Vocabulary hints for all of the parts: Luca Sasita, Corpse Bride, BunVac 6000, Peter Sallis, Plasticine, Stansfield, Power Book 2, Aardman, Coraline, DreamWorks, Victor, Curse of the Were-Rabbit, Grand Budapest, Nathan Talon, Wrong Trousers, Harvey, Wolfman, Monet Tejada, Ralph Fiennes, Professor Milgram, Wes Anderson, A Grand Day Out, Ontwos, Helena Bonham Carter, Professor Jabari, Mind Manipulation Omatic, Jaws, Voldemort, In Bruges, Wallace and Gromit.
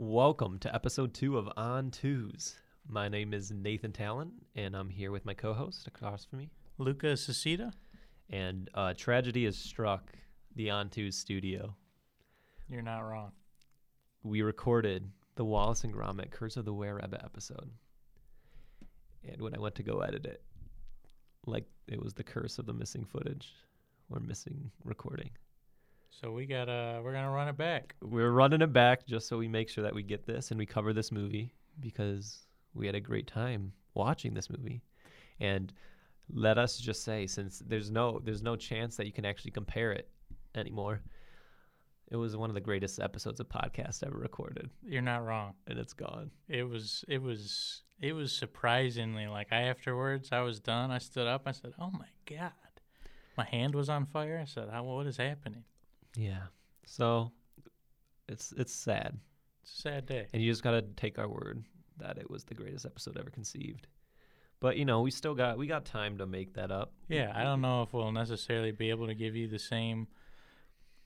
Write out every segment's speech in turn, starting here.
Welcome to episode 2 of On Twos. My name is Nathan Talon, and I'm here with my co-host across from me, Luca Sasita. And tragedy has struck the On Twos studio. You're not wrong. We recorded the Wallace and Gromit Curse of the Were-Rabbit episode. And when I went to go edit it, like it was the curse of the missing footage or missing recording. So we're gonna run it back. We're running it back just so we make sure that we get this and we cover this movie, because we had a great time watching this movie. And let us just say, since there's no chance that you can actually compare it anymore, it was one of the greatest episodes of podcast ever recorded. You're not wrong. And it's gone. It was surprisingly, like, afterwards I was done. I stood up. I said, "Oh my God!" My hand was on fire. I said, "What is happening?" Yeah, so it's sad. It's a sad day. And you just got to take our word that it was the greatest episode ever conceived. But, you know, we got time to make that up. Yeah, I don't know if we'll necessarily be able to give you the same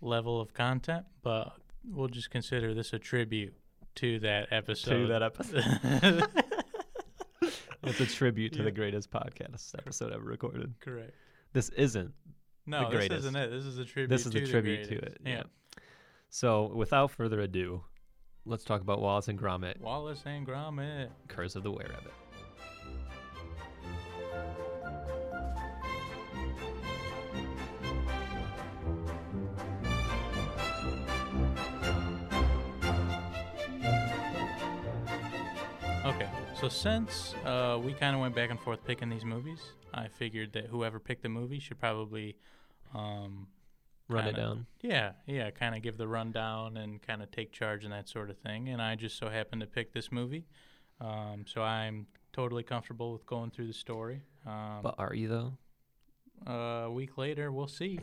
level of content, but we'll just consider this a tribute to that episode. It's a tribute to the greatest podcast episode ever recorded. Correct. This isn't. No, this isn't it. This is a tribute to it. Yeah. So, without further ado, let's talk about Wallace and Gromit. Wallace and Gromit. Curse of the Were-Rabbit. Okay, so since we kind of went back and forth picking these movies, I figured that whoever picked the movie should probably run it down. Yeah, kind of give the rundown and kind of take charge and that sort of thing. And I just so happened to pick this movie, so I'm totally comfortable with going through the story. But are you, though? A week later, we'll see.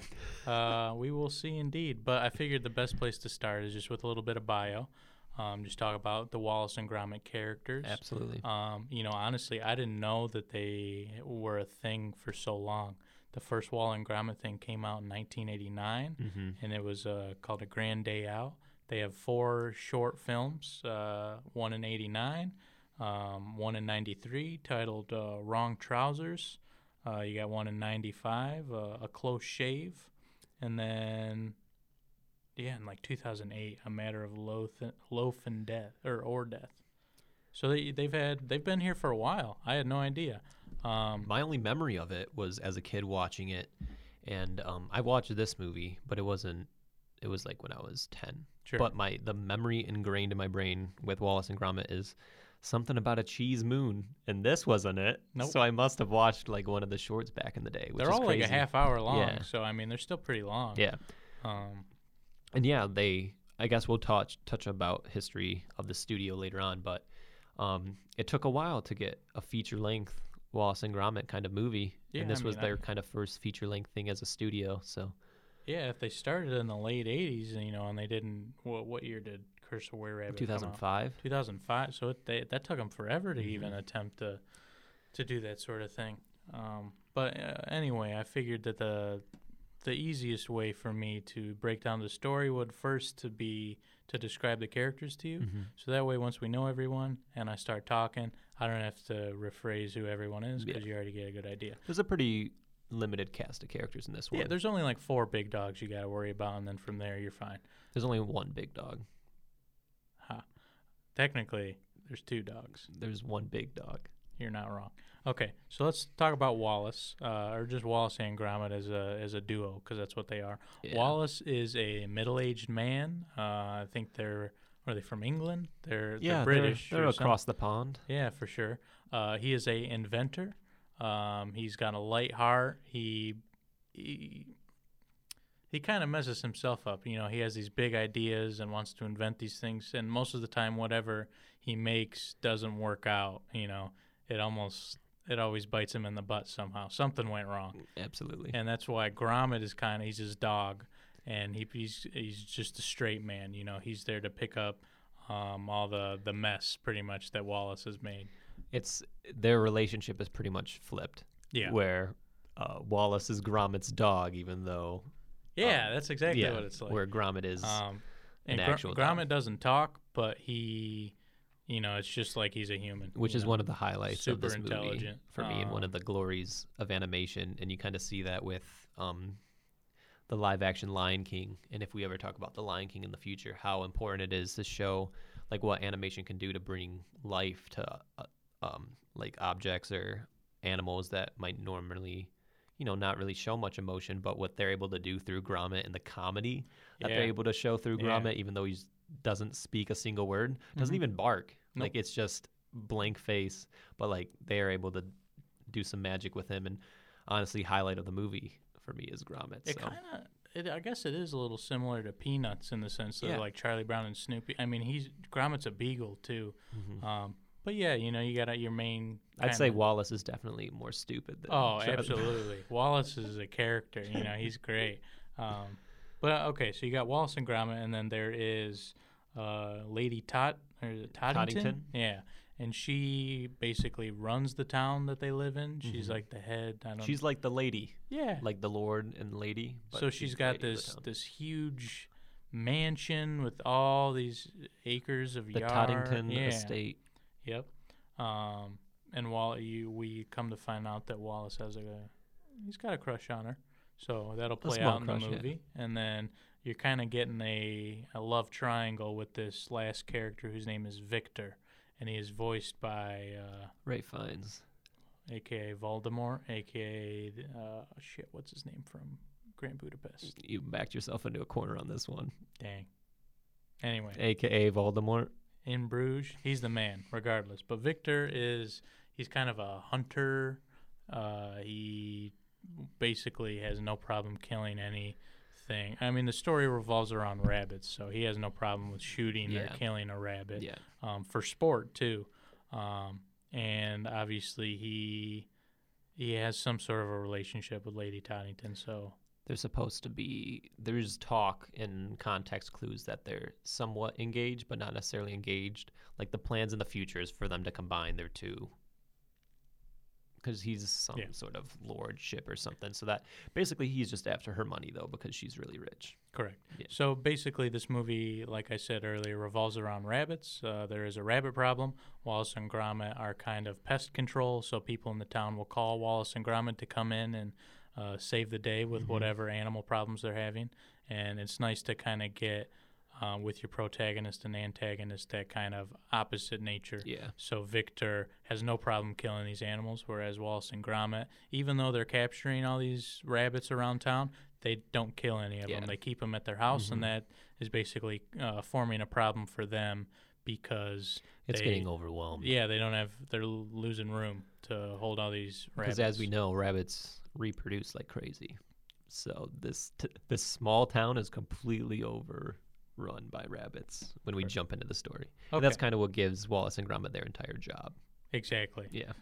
We will see indeed. But I figured the best place to start is just with a little bit of bio. Just talk about the Wallace and Gromit characters. Absolutely. You know, honestly, I didn't know that they were a thing for so long. The first Wallace and Gromit thing came out in 1989, and it was called A Grand Day Out. They have 4 short films, one in 89, one in 93, titled Wrong Trousers. You got one in 95, A Close Shave, and then... Yeah, in like 2008, A Matter of Loaf and Death, or Death. So they've been here for a while. I had no idea. My only memory of it was as a kid watching it, and I watched this movie, but it was like when I was 10. Sure. But the memory ingrained in my brain with Wallace and Gromit is something about a cheese moon, and this wasn't it. Nope. So I must have watched like one of the shorts back in the day. Which they're all crazy. Like a half hour long. Yeah. So I mean, they're still pretty long. Yeah. And yeah, I guess we'll touch about history of the studio later on, but it took a while to get a feature-length Wallace and Gromit kind of movie, and this was their kind of first feature-length thing as a studio. So, yeah, if they started in the late '80s, you know, and they didn't. What year did Curse of the Were-Rabbit? 2005. 2005. So that took them forever to even attempt to do that sort of thing. But anyway, I figured that the easiest way for me to break down the story would first to be to describe the characters to you. Mm-hmm. So that way, once we know everyone and I start talking, I don't have to rephrase who everyone is, because you already get a good idea. There's a pretty limited cast of characters in this one. Yeah, there's only like 4 big dogs you got to worry about, and then from there you're fine. There's only 1 big dog. Huh. Technically, there's 2 dogs. There's 1 big dog. You're not wrong. Okay, so let's talk about Wallace, or just Wallace and Gromit as a duo, because that's what they are. Yeah. Wallace is a middle-aged man. I think are they from England? They're British. They're across the pond. Yeah, for sure. He is a inventor. He's got a light heart. He kind of messes himself up. You know, he has these big ideas and wants to invent these things, and most of the time, whatever he makes doesn't work out. You know, it always bites him in the butt somehow. Something went wrong. Absolutely. And that's why Gromit is he's his dog, and he's just a straight man. You know, he's there to pick up all the mess pretty much that Wallace has made. Their relationship is pretty much flipped. Yeah. Where Wallace is Gromit's dog, even though. Yeah, that's exactly what it's like. Where Gromit is And Gromit doesn't talk, but he, you know, it's just like he's a human. Which is one of the highlights of this movie for me, and one of the glories of animation. And you kind of see that with the live-action Lion King. And if we ever talk about the Lion King in the future, how important it is to show, like, what animation can do to bring life to, like, objects or animals that might normally, you know, not really show much emotion, but what they're able to do through Gromit and the comedy that they're able to show through Gromit, even though he doesn't speak a single word, doesn't even bark. Nope. Like, it's just blank face, but, like, they are able to do some magic with him. And honestly, highlight of the movie for me is Gromit. It I guess it is a little similar to Peanuts in the sense that, like, Charlie Brown and Snoopy. I mean, Gromit's a beagle, too. Mm-hmm. But yeah, you know, you got your main. I'd say Wallace is definitely more stupid than. Oh, Charlie. Absolutely. Wallace is a character. You know, he's great. But okay, so you got Wallace and Gromit, and then there is Lady Tottington. Yeah, and she basically runs the town that they live in. She's like the head. She's like the lady. Yeah, like the lord and lady. But so she's got this huge mansion with all these acres of the yard. Tottington estate. Yep. And we come to find out that Wallace he's got a crush on her. So that'll play out in the movie. Yeah. And then you're kind of getting a love triangle with this last character whose name is Victor. And he is voiced by... Ralph Fiennes. A.K.A. Voldemort, A.K.A. What's his name from Grand Budapest? You backed yourself into a corner on this one. Dang. Anyway. A.K.A. Voldemort. In Bruges, he's the man, regardless. But Victor he's kind of a hunter. He basically has no problem killing anything. I mean, the story revolves around rabbits, so he has no problem with shooting or killing a rabbit for sport, too. And obviously, he has some sort of a relationship with Lady Tottington, so... There's talk and context clues that they're somewhat engaged, but not necessarily engaged. Like, the plans in the future is for them to combine their two, because he's some sort of lordship or something. So that basically he's just after her money, though, because she's really rich. Correct. Yeah. So basically this movie, like I said earlier, revolves around rabbits. There is a rabbit problem. Wallace and Gromit are kind of pest control, so people in the town will call Wallace and Gromit to come in and... save the day with whatever animal problems they're having. And it's nice to kind of get with your protagonist and antagonist that kind of opposite nature. Yeah. So Victor has no problem killing these animals, whereas Wallace and Gromit, even though they're capturing all these rabbits around town, they don't kill any of them. They keep them at their house, and that is basically forming a problem for them because it's getting overwhelmed. Yeah, they're losing room to hold all these rabbits. Because as we know, rabbits... reproduce like crazy, so this small town is completely overrun by rabbits when we jump into the story. Okay. And that's kind of what gives Wallace and Gromit their entire job. Exactly. Yeah.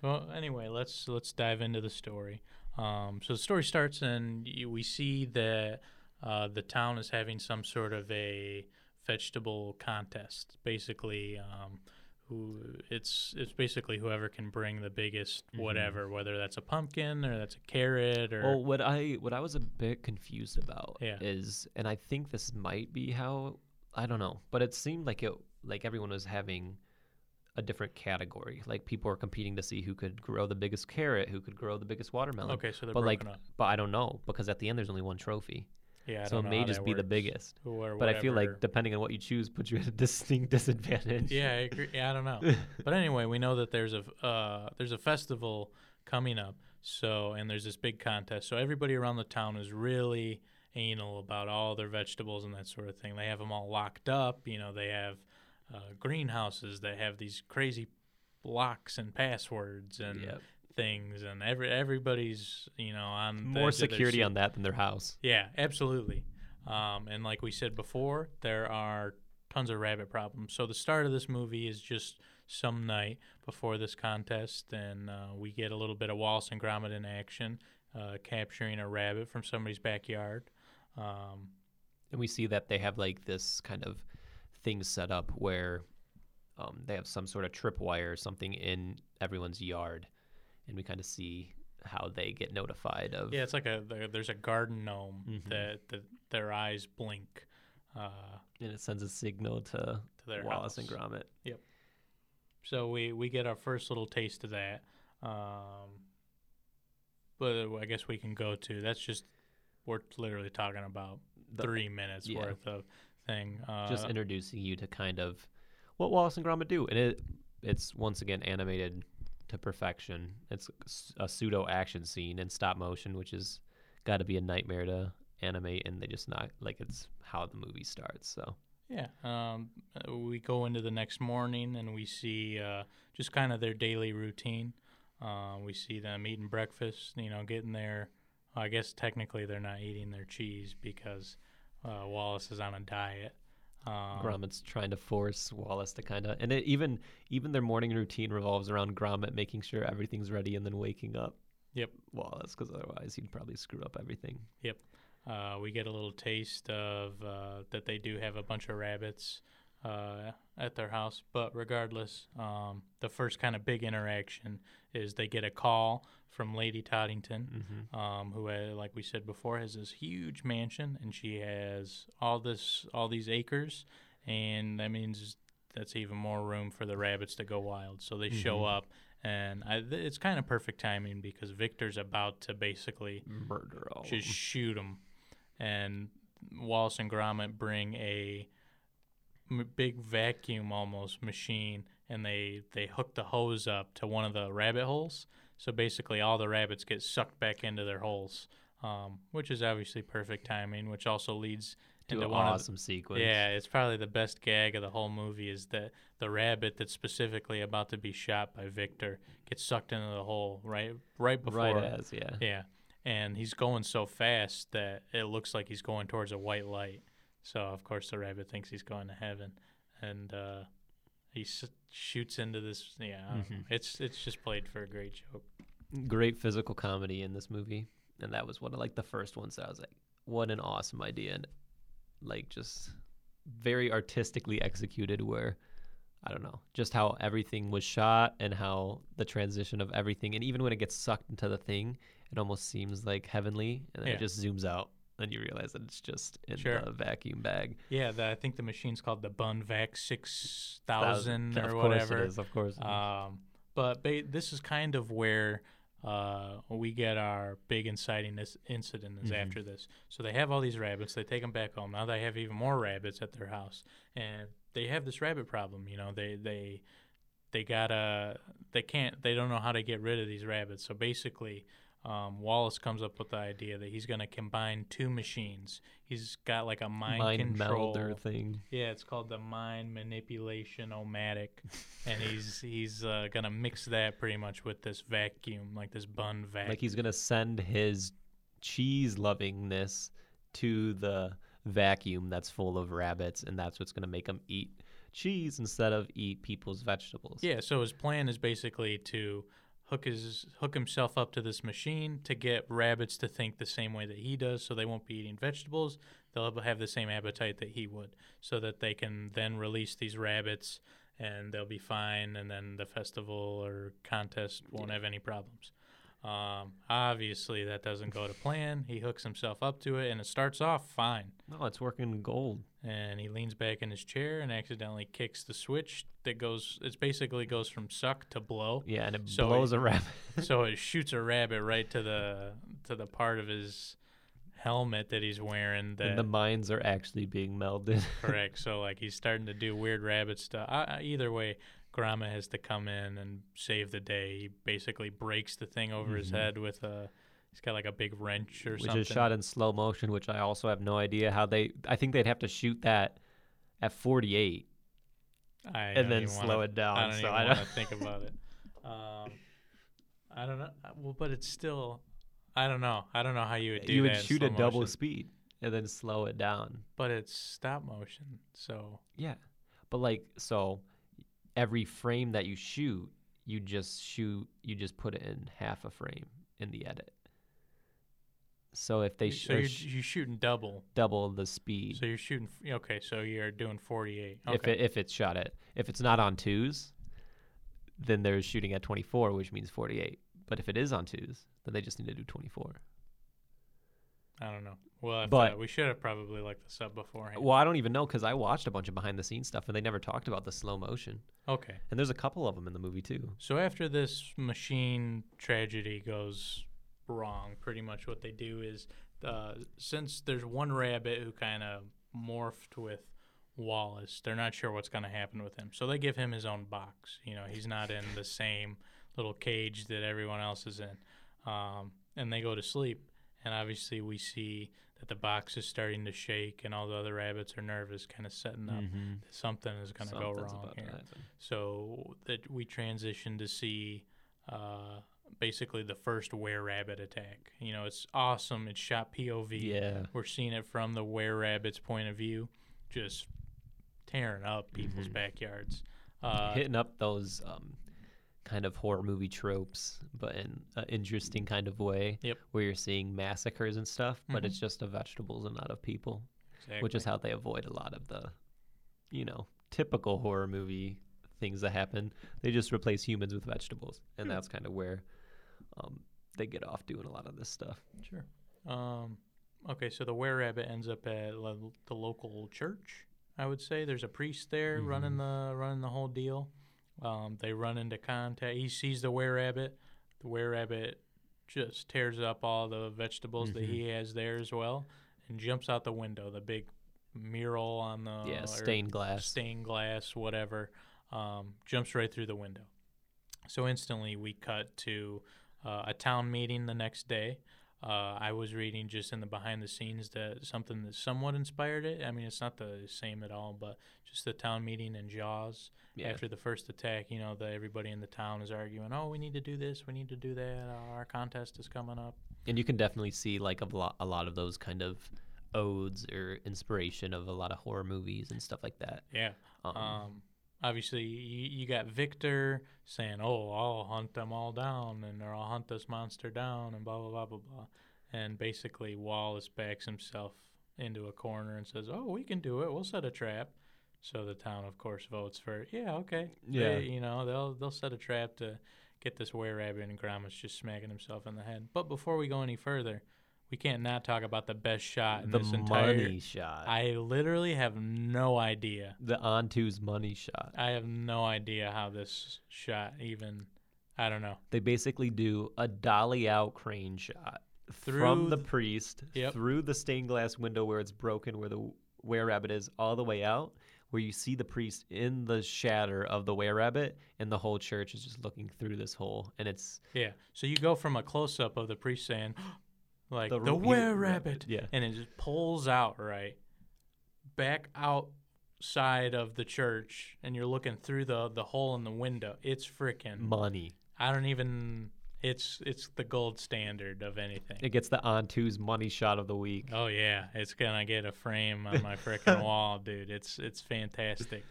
Well, anyway, let's dive into the story. So the story starts, and we see that the town is having some sort of a vegetable contest. Basically, it's basically whoever can bring the biggest whatever, whether that's a pumpkin or that's a carrot or. Well, what I was a bit confused about is, and I think this might be how, I don't know, but it seemed like everyone was having a different category. Like, people were competing to see who could grow the biggest carrot, who could grow the biggest watermelon. Okay, so they're broken up. But I don't know, because at the end there's only one trophy. Yeah, so it may just be the biggest. But I feel like depending on what you choose puts you at a distinct disadvantage. Yeah, I agree. Yeah, I don't know. But anyway, we know that there's a festival coming up. So, and there's this big contest. So everybody around the town is really anal about all their vegetables and that sort of thing. They have them all locked up. You know, they have greenhouses that have these crazy locks and passwords and things, and everybody's, you know, on more security on that than their house. Yeah, absolutely. And like we said before, there are tons of rabbit problems. So the start of this movie is just some night before this contest, and we get a little bit of Wallace and Gromit in action, capturing a rabbit from somebody's backyard. And we see that they have like this kind of thing set up where they have some sort of tripwire or something in everyone's yard. And we kind of see how they get notified of. Yeah, it's like there's a garden gnome that their eyes blink, And it sends a signal to their Wallace and Gromit. Yep. So we get our first little taste of that. But I guess we can go to, that's just, we're literally talking about 3 minutes worth of thing. Just introducing you to kind of what Wallace and Gromit do. And it's once again animated to perfection. It's a pseudo action scene in stop motion, which has got to be a nightmare to animate, and they just not, like, it's how the movie starts. So yeah, we go into the next morning and we see just kind of their daily routine. We see them eating breakfast, you know, getting their, I guess technically they're not eating their cheese because Wallace is on a diet. Gromit's trying to force Wallace to kind of, and it even their morning routine revolves around Gromit making sure everything's ready and then waking up. Yep. Wallace, because otherwise he'd probably screw up everything. Yep. We get a little taste of that they do have a bunch of rabbits at their house. But regardless, the first kind of big interaction is they get a call from Lady Tottington, who, like we said before, has this huge mansion, and she has all these acres, and that means that's even more room for the rabbits to go wild. So they show up. And it's kind of perfect timing because Victor's about to basically murder all, just shoot him. And Wallace and Gromit bring a big vacuum almost machine, and they hook the hose up to one of the rabbit holes. So basically all the rabbits get sucked back into their holes, which is obviously perfect timing, which also leads to an awesome sequence. Yeah, it's probably the best gag of the whole movie is that the rabbit that's specifically about to be shot by Victor gets sucked into the hole right before. Yeah. And he's going so fast that it looks like he's going towards a white light. So, of course, the rabbit thinks he's going to heaven. And he shoots into this. Yeah, it's just played for a great joke. Great physical comedy in this movie. And that was one of, like, the first ones that I was like, what an awesome idea. And, like, just very artistically executed where, I don't know, just how everything was shot and how the transition of everything. And even when it gets sucked into the thing, it almost seems like heavenly. And then it just zooms out and you realize that it's just in the vacuum bag. Yeah, I think the machine's called the BunVac 6000 or whatever. Of course it is. But this is kind of where we get our big inciting incident is after this. So they have all these rabbits. They take them back home. Now they have even more rabbits at their house, and they have this rabbit problem. You know, they don't know how to get rid of these rabbits. So basically, Wallace comes up with the idea that he's going to combine two machines. He's got like a mind control melder thing. Yeah, it's called the Mind Manipulation Omatic, and he's going to mix that pretty much with this vacuum, like this bun vac. Like he's going to send his cheese lovingness to the vacuum that's full of rabbits, and that's what's going to make them eat cheese instead of eat people's vegetables. Yeah, so his plan is basically to hook himself up to this machine to get rabbits to think the same way that he does, so they won't be eating vegetables. They'll have the same appetite that he would, so that they can then release these rabbits and they'll be fine, and then the festival or contest won't have any problems. Obviously, that doesn't go to plan. He hooks himself up to it, and it starts off fine. No, it's working gold. And he leans back in his chair and accidentally kicks the switch that goes, it basically goes from suck to blow. Yeah, and it blows a rabbit. So it shoots a rabbit right to the part of his helmet that he's wearing. And the minds are actually being melded. Correct. So, like, he's starting to do weird rabbit stuff. Either way, Gromit has to come in and save the day. He basically breaks the thing over his head with a... He's got like a big wrench or something. Which is shot in slow motion, which I also have no idea how they... I think they'd have to shoot that at 48 and then slow it down. I don't want to think about it. I don't know. Well, but it's still... I don't know. I don't know how you would do that. You would shoot at double speed and then slow it down. But it's stop motion, so... Yeah. But like, so every frame that you shoot, you just put it in half a frame in the edit. So if they you're shooting double the speed. So you're shooting okay. So you're doing 48. Okay. If it's not on twos, then they're shooting at 24, which means 48. But if it is on twos, then they just need to do 24. I don't know. Well, but we should have probably looked this up beforehand. Well, I don't even know because I watched a bunch of behind-the-scenes stuff, and they never talked about the slow motion. Okay. And there's a couple of them in the movie, too. So after this machine tragedy goes wrong, pretty much what they do is, since there's one rabbit who kind of morphed with Wallace, they're not sure what's going to happen with him. So they give him his own box. You know, he's not in the same little cage that everyone else is in. And they go to sleep. And obviously we see that the box is starting to shake, and all the other rabbits are nervous, kind of setting up that something is going to go wrong here. So that we transition to see basically the first were-rabbit attack. You know, it's awesome. It's shot POV. Yeah. We're seeing it from the were-rabbit's point of view, just tearing up people's backyards. Hitting up those kind of horror movie tropes, but in an interesting kind of way, where you're seeing massacres and stuff, but it's just of vegetables and not of people, which is how they avoid a lot of the, you know, typical horror movie things that happen. They just replace humans with vegetables, and that's kind of where they get off doing a lot of this stuff. Sure. Okay, so the were-rabbit ends up at the local church, I would say. There's a priest there running the whole deal. They run into contact. He sees the were-rabbit. The were-rabbit just tears up all the vegetables that he has there as well, and jumps out the window. The big mural on the stained glass, whatever, jumps right through the window. So instantly we cut to a town meeting the next day. I was reading just in the behind the scenes that something that somewhat inspired it. I mean, it's not the same at all, but just the town meeting in Jaws. Yeah. After the first attack, you know, everybody in the town is arguing, oh, we need to do this, we need to do that, our contest is coming up. And you can definitely see, like, a lot of those kind of odes or inspiration of a lot of horror movies and stuff like that. Yeah. Obviously, you got Victor saying, oh, I'll hunt them all down, and or I'll hunt this monster down, and blah, blah, blah, blah, blah. And basically, Wallace backs himself into a corner and says, oh, we can do it. We'll set a trap. So the town, of course, votes for, yeah, okay. Yeah. They, you know, they'll set a trap to get this were-rabbit, and Gromit's just smacking himself in the head. But before we go any further, we can't not talk about the best shot in this entire... The money shot. I literally have no idea. The Ontwos money shot. I have no idea how this shot even... I don't know. They basically do a dolly-out crane shot from the priest, through the stained glass window where it's broken, where the were-rabbit is, all the way out, where you see the priest in the shatter of the were-rabbit, and the whole church is just looking through this hole, and it's... Yeah, so you go from a close-up of the priest saying... Like the were-rabbit, and it just pulls out right back outside of the church, and you're looking through the hole in the window. It's freaking money. I don't even. It's the gold standard of anything. It gets the Ontwos money shot of the week. Oh yeah, it's gonna get a frame on my freaking wall, dude. It's fantastic.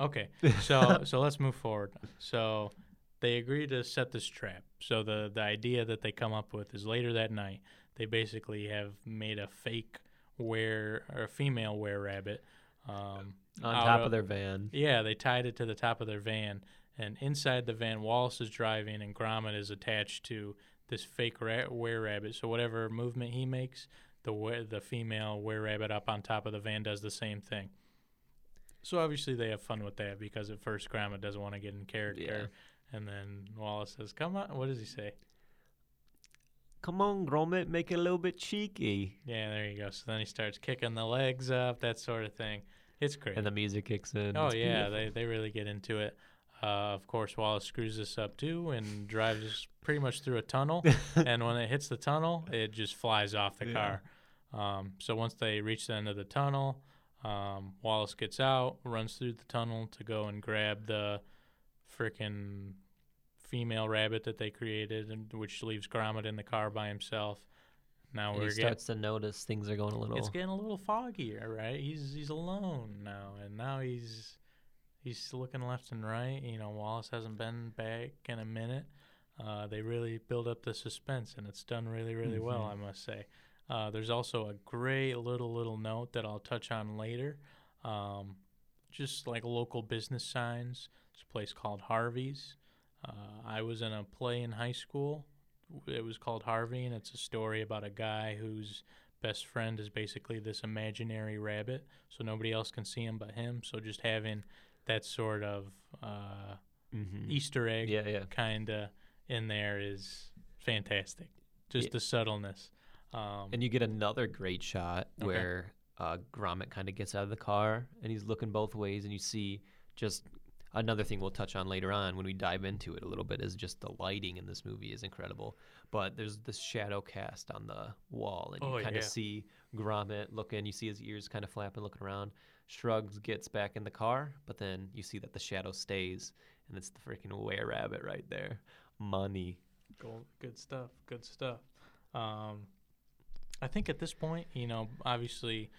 Okay, so let's move forward. So. They agree to set this trap. So the idea that they come up with is later that night, they basically have made a fake female were-rabbit. On top of their van. Yeah, they tied it to the top of their van. And inside the van, Wallace is driving, and Gromit is attached to this fake were-rabbit. So whatever movement he makes, the female were-rabbit up on top of the van does the same thing. So obviously they have fun with that because at first Gromit doesn't want to get in character. Yeah. And then Wallace says, come on. What does he say? Come on, Gromit, make it a little bit cheeky. Yeah, there you go. So then he starts kicking the legs up, that sort of thing. It's great. And the music kicks in. Oh, yeah, they really get into it. Of course, Wallace screws this up, too, and drives pretty much through a tunnel. And when it hits the tunnel, it just flies off the car. So once they reach the end of the tunnel, Wallace gets out, runs through the tunnel to go and grab the... freaking female rabbit that they created, and which leaves Gromit in the car by himself. Now and he starts to notice things are going a little. It's getting a little foggier, right? He's alone now, and now he's looking left and right. You know, Wallace hasn't been back in a minute. They really build up the suspense, and it's done really, really well, I must say. There's also a great little note that I'll touch on later. Just like local business signs. It's a place called Harvey's. I was in a play in high school. It was called Harvey, and it's a story about a guy who's best friend is basically this imaginary rabbit, so nobody else can see him but him. So just having that sort of Easter egg kind of in there is fantastic. Just the subtleness. And you get another great shot where Gromit kind of gets out of the car and he's looking both ways, and you see just another thing we'll touch on later on when we dive into it a little bit is just the lighting in this movie is incredible. But there's this shadow cast on the wall, and you kind of see Gromit looking. You see his ears kind of flapping, looking around. Shrugs, gets back in the car, but then you see that the shadow stays, and it's the freaking Were-Rabbit right there. Money. Good stuff. Good stuff. I think at this point, you know, obviously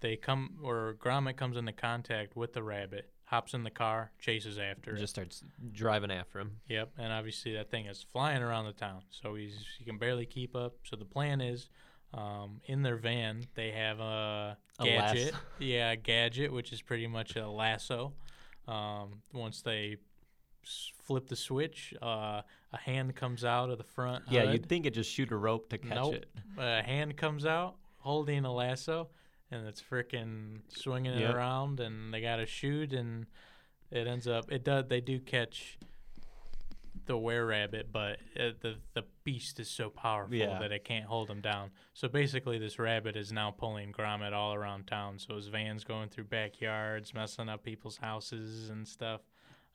they come, or Gromit comes into contact with the rabbit, hops in the car, chases after it. Just starts driving after him. Yep, and obviously that thing is flying around the town, so he can barely keep up. So the plan is, in their van, they have a gadget. A gadget, which is pretty much a lasso. Once they flip the switch, a hand comes out of the front hood. Yeah, you'd think it'd just shoot a rope to catch it. A hand comes out holding a lasso, and it's freaking swinging it around, and they got to shoot, and it ends up, they do catch the Were-Rabbit, but the beast is so powerful that it can't hold him down. So basically this rabbit is now pulling Gromit all around town. So his van's going through backyards, messing up people's houses and stuff.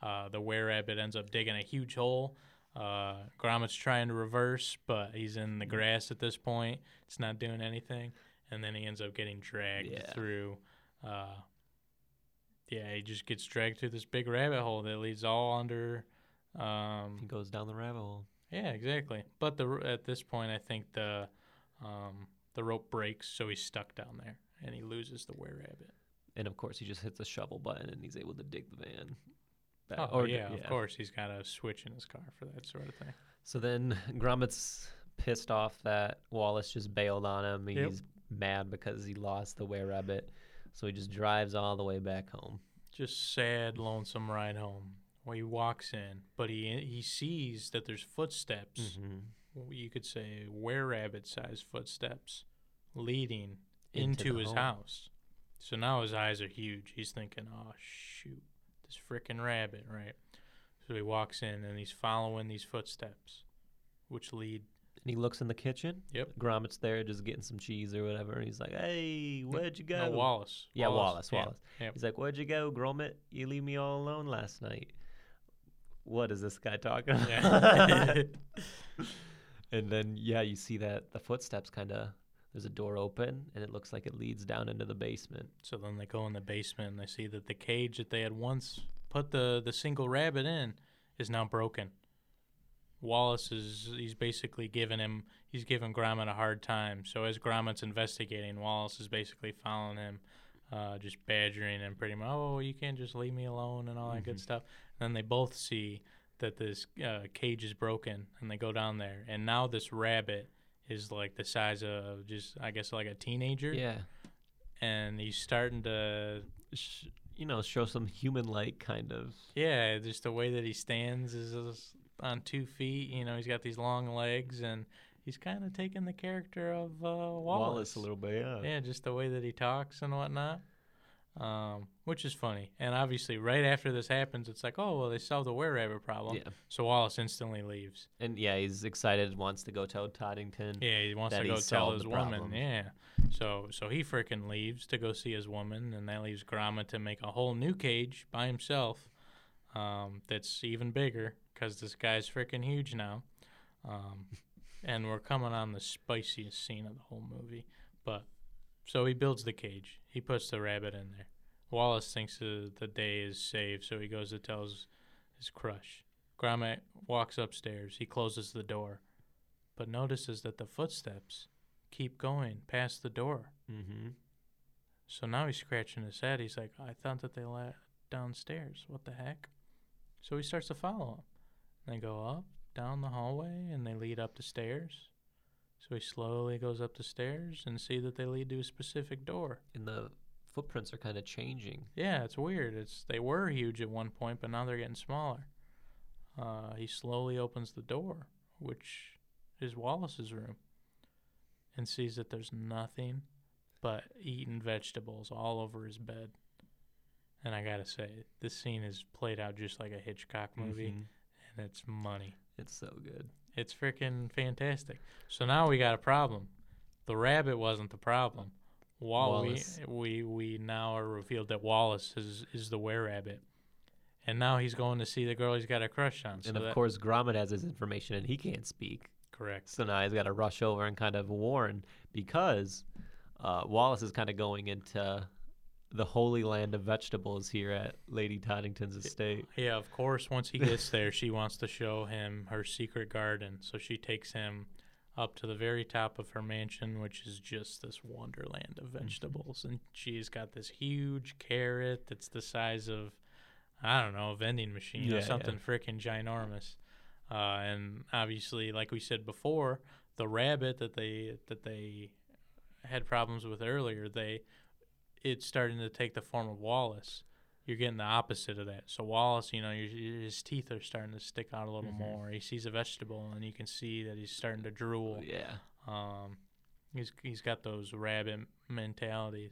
The Were-Rabbit ends up digging a huge hole. Gromit's trying to reverse, but he's in the grass at this point. It's not doing anything. And then he ends up getting dragged through. He just gets dragged through this big rabbit hole that leads all under. He goes down the rabbit hole. Yeah, exactly. But at this point, I think the rope breaks, so he's stuck down there, and he loses the Were-Rabbit. And, of course, he just hits the shovel button, and he's able to dig the van. Of course. He's got a switch in his car for that sort of thing. So then Gromit's pissed off that Wallace just bailed on him. He's mad because he lost the Were-Rabbit. So he just drives all the way back home. Just sad, lonesome ride home. Well, he walks in, but he sees that there's footsteps. Mm-hmm. You could say Were-Rabbit-sized footsteps leading into his house. So now his eyes are huge. He's thinking, oh, shoot. This frickin' rabbit, right? So he walks in, and he's following these footsteps, which lead. And he looks in the kitchen. Yep. Gromit's there just getting some cheese or whatever, and he's like, hey, where'd you go? No, Wallace. Yeah, Wallace. Yeah. He's like, where'd you go, Gromit? You leave me all alone last night. What is this guy talking about? Yeah. And then, you see that the footsteps kind of, there's a door open, and it looks like it leads down into the basement. So then they go in the basement, and they see that the cage that they had once put the single rabbit in is now broken. Wallace he's giving Gromit a hard time. So as Gromit's investigating, Wallace is basically following him, just badgering him pretty much, oh, you can't just leave me alone and all that good stuff. And then they both see that this cage is broken, and they go down there. And now this rabbit is like the size of just, I guess, like a teenager. Yeah. And he's starting to show some human-like kind of. Yeah, just the way that he stands is just on 2 feet. You know, he's got these long legs, and he's kind of taking the character of Wallace a little bit. Yeah. Yeah, just the way that he talks and whatnot, which is funny. And obviously, right after this happens, it's like, oh, well, they solved the Were-Rabbit problem. Yeah. So Wallace instantly leaves. And yeah, he's excited, wants to go tell Tottington. Yeah, he wants to go tell his woman. Yeah. So he freaking leaves to go see his woman, and that leaves Gromit to make a whole new cage by himself. That's even bigger because this guy's freaking huge now. And we're coming on the spiciest scene of the whole movie. But so he builds the cage. He puts the rabbit in there. Wallace thinks the day is saved, so he goes to tell his crush. Gromit walks upstairs. He closes the door, but notices that the footsteps keep going past the door. Mm-hmm. So now he's scratching his head. He's like, I thought that they left downstairs. What the heck? So he starts to follow them. They go up, down the hallway, and they lead up the stairs. So he slowly goes up the stairs and see that they lead to a specific door. And the footprints are kind of changing. Yeah, it's weird. They were huge at one point, but now they're getting smaller. He slowly opens the door, which is Wallace's room. and sees that there's nothing but eating vegetables all over his bed. And I gotta say, this scene is played out just like a Hitchcock movie, and it's money. It's so good. It's freaking fantastic. So now we got a problem. The rabbit wasn't the problem. Wallace. We now are revealed that Wallace is the were-rabbit. And now he's going to see the girl he's got a crush on. So and, of course, Gromit has his information, and he can't speak. Correct. So now he's got to rush over and kind of warn, because Wallace is kind of going into the holy land of vegetables here at Lady Tottington's estate. Yeah, of course, once he gets there, she wants to show him her secret garden. So she takes him up to the very top of her mansion, which is just this wonderland of vegetables. And she's got this huge carrot that's the size of, I don't know, a vending machine or something freaking ginormous. And obviously, like we said before, the rabbit that they had problems with earlier, it's starting to take the form of Wallace. You're getting the opposite of that. So Wallace, you know, his teeth are starting to stick out a little more. He sees a vegetable, and you can see that he's starting to drool. Yeah. He's got those rabbit mentalities.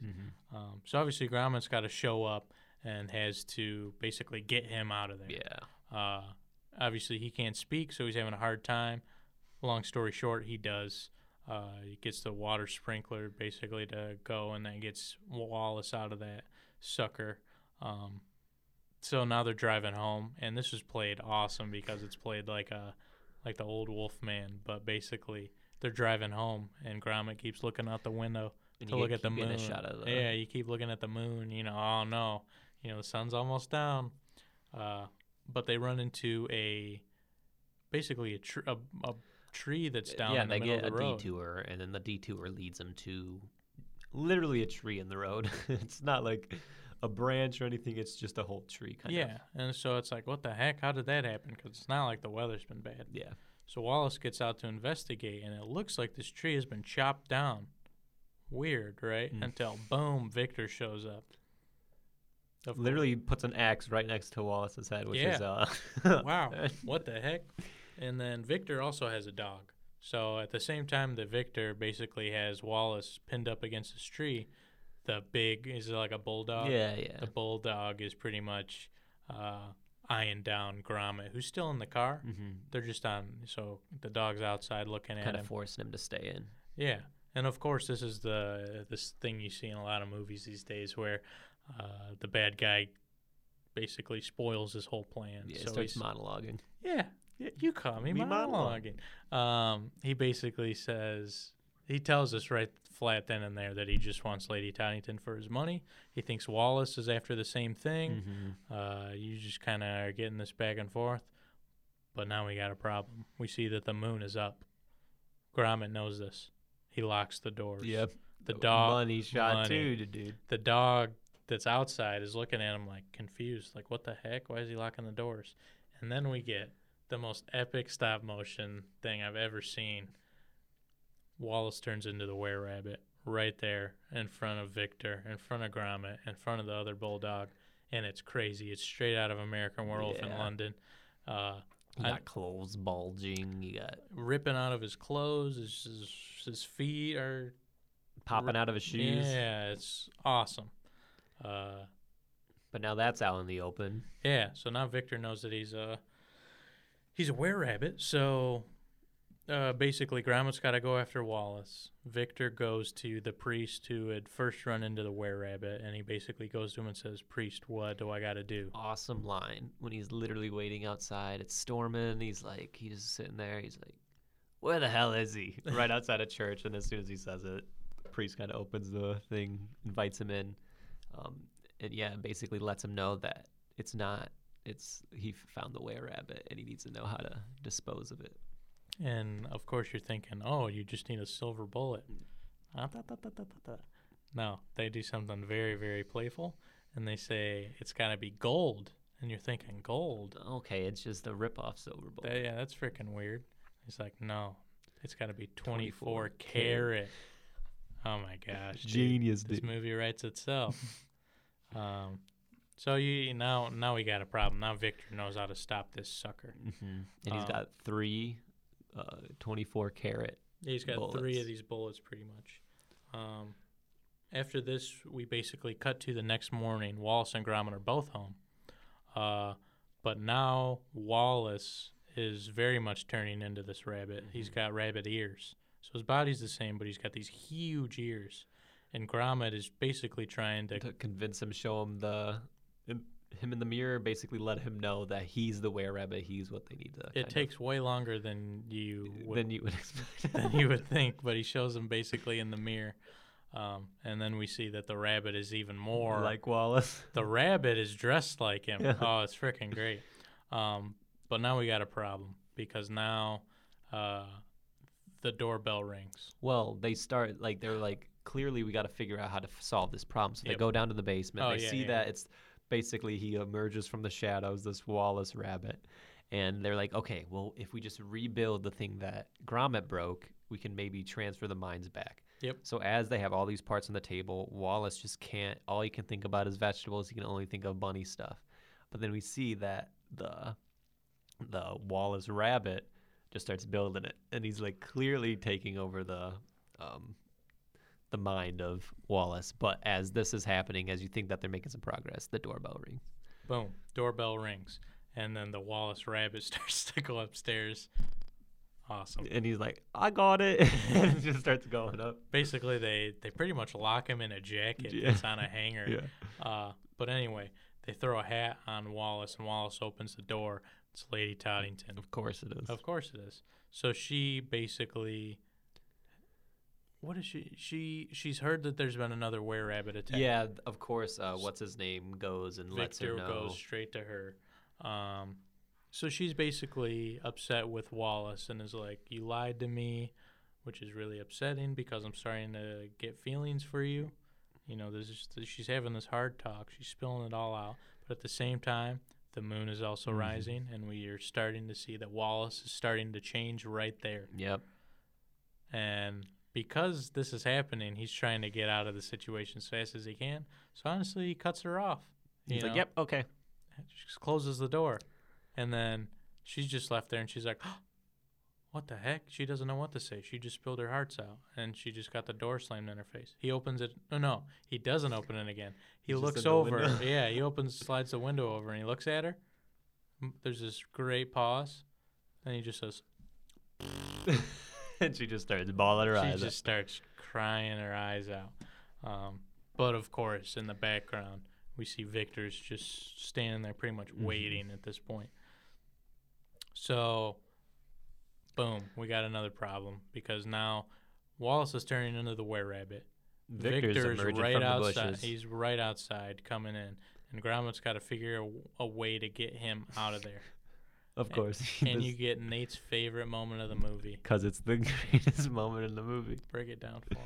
So obviously Gromit's got to show up and has to basically get him out of there. Yeah. Obviously he can't speak, so he's having a hard time. Long story short, he does. He gets the water sprinkler basically to go, and that gets Wallace out of that sucker. So now they're driving home, and this is played awesome because it's played like the old Wolfman, but basically they're driving home, and Gromit keeps looking out the window to look at the moon. Yeah, you keep looking at the moon. You know, oh no, you know the sun's almost down. But they run into a tree that's down in the middle of the road. Yeah, they get a detour, and then the detour leads them to literally a tree in the road. It's not like a branch or anything. It's just a whole tree kind of. Yeah, and so it's like, what the heck? How did that happen? Because it's not like the weather's been bad. Yeah. So Wallace gets out to investigate, and it looks like this tree has been chopped down. Weird, right? Until, boom, Victor shows up. Literally puts an axe right next to Wallace's head, which is... wow, what the heck? And then Victor also has a dog. So at the same time that Victor basically has Wallace pinned up against this tree, the big, is it like a bulldog? Yeah. The bulldog is pretty much eyeing down Gromit, who's still in the car. They're just so the dog's outside looking at him. Kind of forcing him to stay in. Yeah. And, of course, this is this thing you see in a lot of movies these days where the bad guy basically spoils his whole plan. Yeah, so he's monologuing. Yeah. You call me monologuing. He basically says, he tells us right flat then and there that he just wants Lady Tottington for his money. He thinks Wallace is after the same thing. You just kind of are getting this back and forth. But now we got a problem. We see that the moon is up. Gromit knows this. He locks the doors. Yep. The dog. Money shot too, dude. The dog that's outside is looking at him like confused. Like, what the heck? Why is he locking the doors? And then we get the most epic stop motion thing I've ever seen. Wallace turns into the were-rabbit right there in front of Victor, in front of Gromit, in front of the other bulldog, and it's crazy. It's straight out of American Werewolf in London. You got clothes bulging. You got ripping out of his clothes. His feet are popping out of his shoes. Yeah, it's awesome. But now that's out in the open. Yeah, so now Victor knows that he's a were-rabbit, so basically Gromit's got to go after Wallace. Victor goes to the priest who had first run into the were-rabbit, and he basically goes to him and says, "Priest, what do I got to do?" Awesome line when he's literally waiting outside. It's storming. He's just sitting there. He's like, "Where the hell is he?" Right outside a church, and as soon as he says it, the priest kind of opens the thing, invites him in, and basically lets him know that it's not. He found the were-rabbit, and he needs to know how to dispose of it. And, of course, you're thinking, oh, you just need a silver bullet. No, they do something very, very playful, and they say it's got to be gold. And you're thinking, gold? Okay, it's just a rip-off silver bullet. Yeah, that's freaking weird. He's like, no, it's got to be 24 karat. Oh, my gosh. Genius, dude. This movie writes itself. So now we got a problem. Now Victor knows how to stop this sucker. And he's got three 24-karat He's got bullets. 3 of these bullets pretty much. After this, we basically cut to the next morning. Wallace and Gromit are both home. But now Wallace is very much turning into this rabbit. Mm-hmm. He's got rabbit ears. So his body's the same, but he's got these huge ears. And Gromit is basically trying to convince him, show him him in the mirror, basically let him know that he's the Were-Rabbit, he's what they need to. It takes way longer than you would expect. Than you would think, but he shows him basically in the mirror. And then we see that the rabbit is even more like Wallace. The rabbit is dressed like him. Yeah. Oh, it's freaking great. But now we got a problem because now the doorbell rings. Well, they start like they're like, clearly we got to figure out how to solve this problem. So yep. They go down to the basement. Oh, they see that it's basically he emerges from the shadows, this Wallace rabbit, and they're like, okay, well, if we just rebuild the thing that Gromit broke, we can maybe transfer the minds back. Yep. So as they have all these parts on the table, Wallace just can't. All he can think about is vegetables. He can only think of bunny stuff. But then we see that the Wallace rabbit just starts building it, and he's like clearly taking over the mind of Wallace. But as this is happening, as you think that they're making some progress, the doorbell rings. Boom! Doorbell rings, and then the Wallace rabbit starts to go upstairs. Awesome. And he's like, I got it. And it just starts going up. Basically, they pretty much lock him in a jacket that's on a hanger. Yeah. But anyway, they throw a hat on Wallace, and Wallace opens the door. It's Lady Tottington. Of course it is. Of course it is. So she basically, what is she? She's heard that there's been another Were-Rabbit attack. Yeah, of course. What's his name goes and Victor lets her know. Victor goes straight to her. So she's basically upset with Wallace and is like, you lied to me, which is really upsetting because I'm starting to get feelings for you. You know, she's having this hard talk. She's spilling it all out. But at the same time, the moon is also rising, and we are starting to see that Wallace is starting to change right there. Yep. And because this is happening, he's trying to get out of the situation as fast as he can. So honestly, he cuts her off. He's like, yep, okay. She just closes the door. And then she's just left there, and she's like, oh, what the heck? She doesn't know what to say. She just spilled her hearts out, and she just got the door slammed in her face. He opens it. No, he doesn't open it again. He looks over. Yeah, he slides the window over, and he looks at her. There's this great pause, and he just says, and she just starts bawling her eyes out. She just starts crying her eyes out. But, of course, in the background, we see Victor's just standing there pretty much waiting at this point. So, boom, we got another problem because now Wallace is turning into the Were-Rabbit. Victor's right outside. He's right outside coming in, and Gromit's got to figure a way to get him out of there. Of course. And you get Nate's favorite moment of the movie. Because it's the greatest moment in the movie. Break it down for him.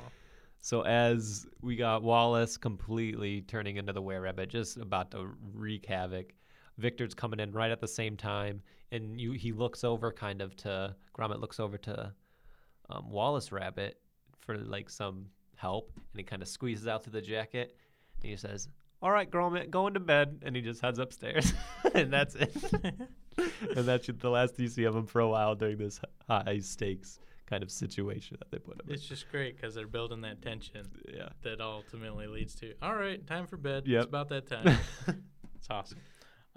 So as we got Wallace completely turning into the Were-Rabbit, just about to wreak havoc, Victor's coming in right at the same time, and he looks over kind of to Gromit, looks over to Wallace Rabbit for like some help, and he kind of squeezes out through the jacket, and he says, "All right, Gromit, going to bed," and he just heads upstairs, and that's it. And that's the last you see of him for a while during this high stakes kind of situation that they put up. It's just great because they're building that tension that ultimately leads to, all right, time for bed. Yep. It's about that time. It's awesome.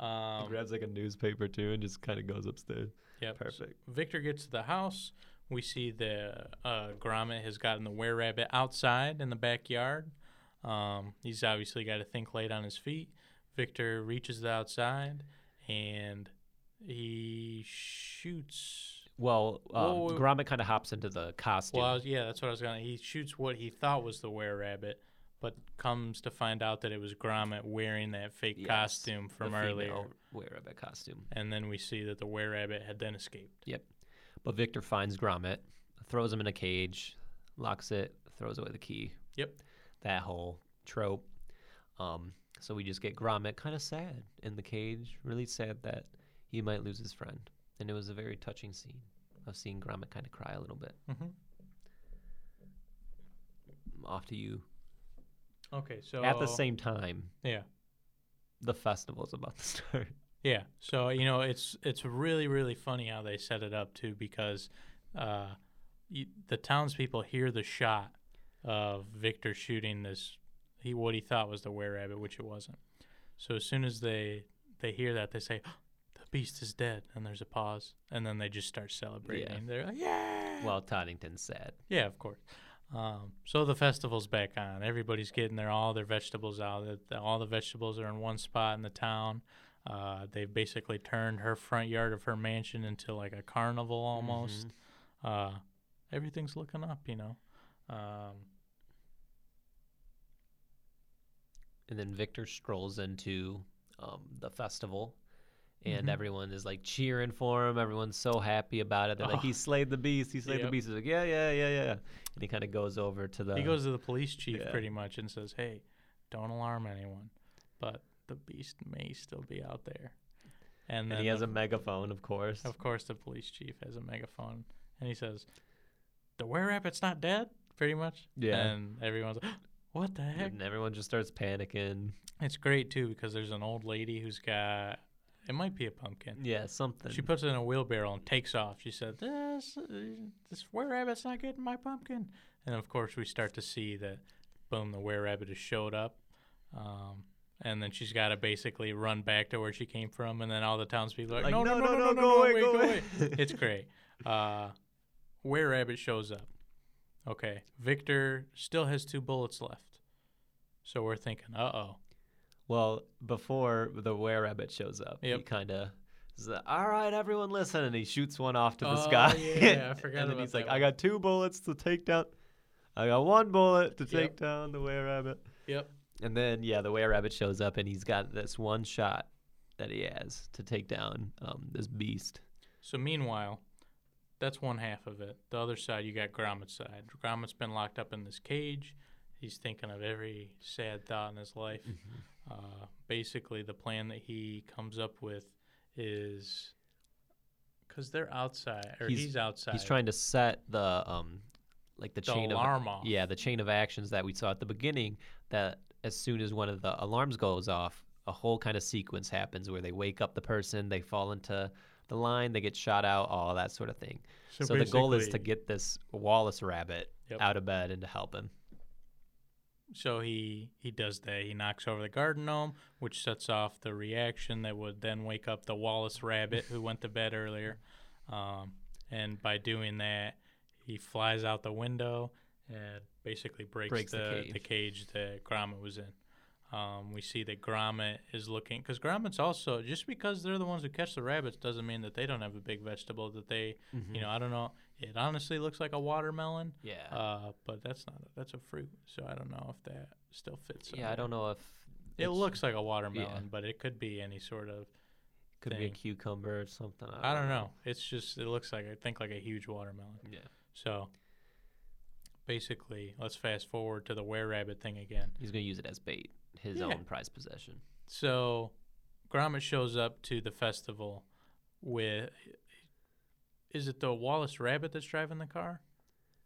He grabs like a newspaper too and just kind of goes upstairs. Yep. Perfect. So Victor gets to the house. We see that Gromit has gotten the Were-Rabbit outside in the backyard. He's obviously got to think light on his feet. Victor reaches outside and he shoots. Well, Gromit kind of hops into the costume. Well, that's what I was going to. He shoots what he thought was the Were-Rabbit, but comes to find out that it was Gromit wearing that fake costume from earlier. The female Were-Rabbit costume. And then we see that the Were-Rabbit had then escaped. Yep. But Victor finds Gromit, throws him in a cage, locks it, throws away the key. Yep. That whole trope. So we just get Gromit kind of sad in the cage, really sad that he might lose his friend. And it was a very touching scene of seeing Gromit kind of cry a little bit. Mm-hmm. Off to you. Okay, so at the same time, the festival's about to start. Yeah, so you know it's really really funny how they set it up too because the townspeople hear the shot of Victor shooting this, what he thought was the were-rabbit, which it wasn't. So as soon as they hear that, they say, oh, the beast is dead, and there's a pause, and then they just start celebrating. Yeah. They're like, yeah! Well, Tottington's sad. Yeah, of course. So the festival's back on. Everybody's getting all their vegetables out. All the vegetables are in one spot in the town. They've basically turned her front yard of her mansion into like a carnival almost. Mm-hmm. Everything's looking up, you know. And then Victor strolls into the festival, and mm-hmm. everyone is like cheering for him. Everyone's so happy about it. They're like, he slayed the beast. He slayed the beast. He's like, yeah. And he kind of goes over to the... He goes to the police chief pretty much and says, hey, don't alarm anyone, but the beast may still be out there. And then he has a megaphone, of course. Of course, the police chief has a megaphone. And he says, the were-rabbit's not dead, pretty much. Yeah. And everyone's like, what the heck? And everyone just starts panicking. It's great, too, because there's an old lady who's got, it might be a pumpkin. Yeah, something. She puts it in a wheelbarrow and takes off. She said, this were-rabbit's not getting my pumpkin. And, of course, we start to see that, boom, the were-rabbit has showed up. And then she's got to basically run back to where she came from. And then all the townspeople are like, no, go away. It's great. Were-rabbit shows up. Okay. Victor still has 2 bullets left. So we're thinking, uh-oh. Well, before the were-rabbit shows up, he kind of is like, all right, everyone listen. And he shoots one off to the sky. Yeah, I forgot and about that. And he's like, I got 2 bullets to take down. I got 1 bullet to take down the were-rabbit. Yep. And then, the were-rabbit shows up, and he's got this one shot that he has to take down this beast. So meanwhile... That's one half of it. The other side, you got Gromit's side. Gromit's been locked up in this cage. He's thinking of every sad thought in his life. Mm-hmm. Basically, the plan that he comes up with is because they're outside, or he's outside. He's trying to set the the chain of actions that we saw at the beginning. That as soon as one of the alarms goes off, a whole kind of sequence happens where they wake up the person, they fall into the line, they get shot out, all that sort of thing. So the goal is to get this Wallace rabbit out of bed and to help him. So he does that. He knocks over the garden gnome, which sets off the reaction that would then wake up the Wallace rabbit who went to bed earlier. And by doing that, he flies out the window and basically breaks the cage that Gromit was in. We see that Gromit is looking, because Gromit's also, just because they're the ones who catch the rabbits doesn't mean that they don't have a big vegetable that they, I don't know. It honestly looks like a watermelon. Yeah. But that's a fruit. So I don't know if that still fits. Yeah, I don't know if. It looks like a watermelon, but it could be any sort of. Could be a cucumber or something. I don't know. It's just, it looks like, I think like a huge watermelon. Yeah. So. Basically, let's fast forward to the were-rabbit thing again. He's going to use it as bait, his own prized possession. So Gromit shows up to the festival with, is it the Wallace rabbit that's driving the car?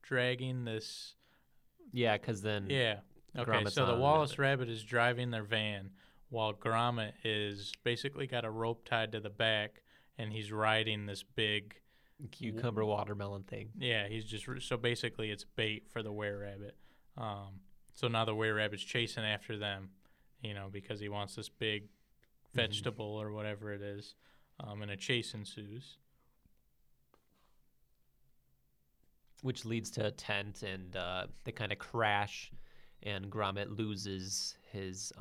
Dragging this. Yeah, because then. Yeah. Okay, Gromit's so the Wallace rabbit is driving their van while Gromit is basically got a rope tied to the back, and he's riding this big cucumber watermelon thing. Yeah, he's just so basically it's bait for the were-rabbit. So now the were-rabbit's chasing after them, because he wants this big vegetable or whatever it is, and a chase ensues. Which leads to a tent, and they kind of crash, and Gromit loses his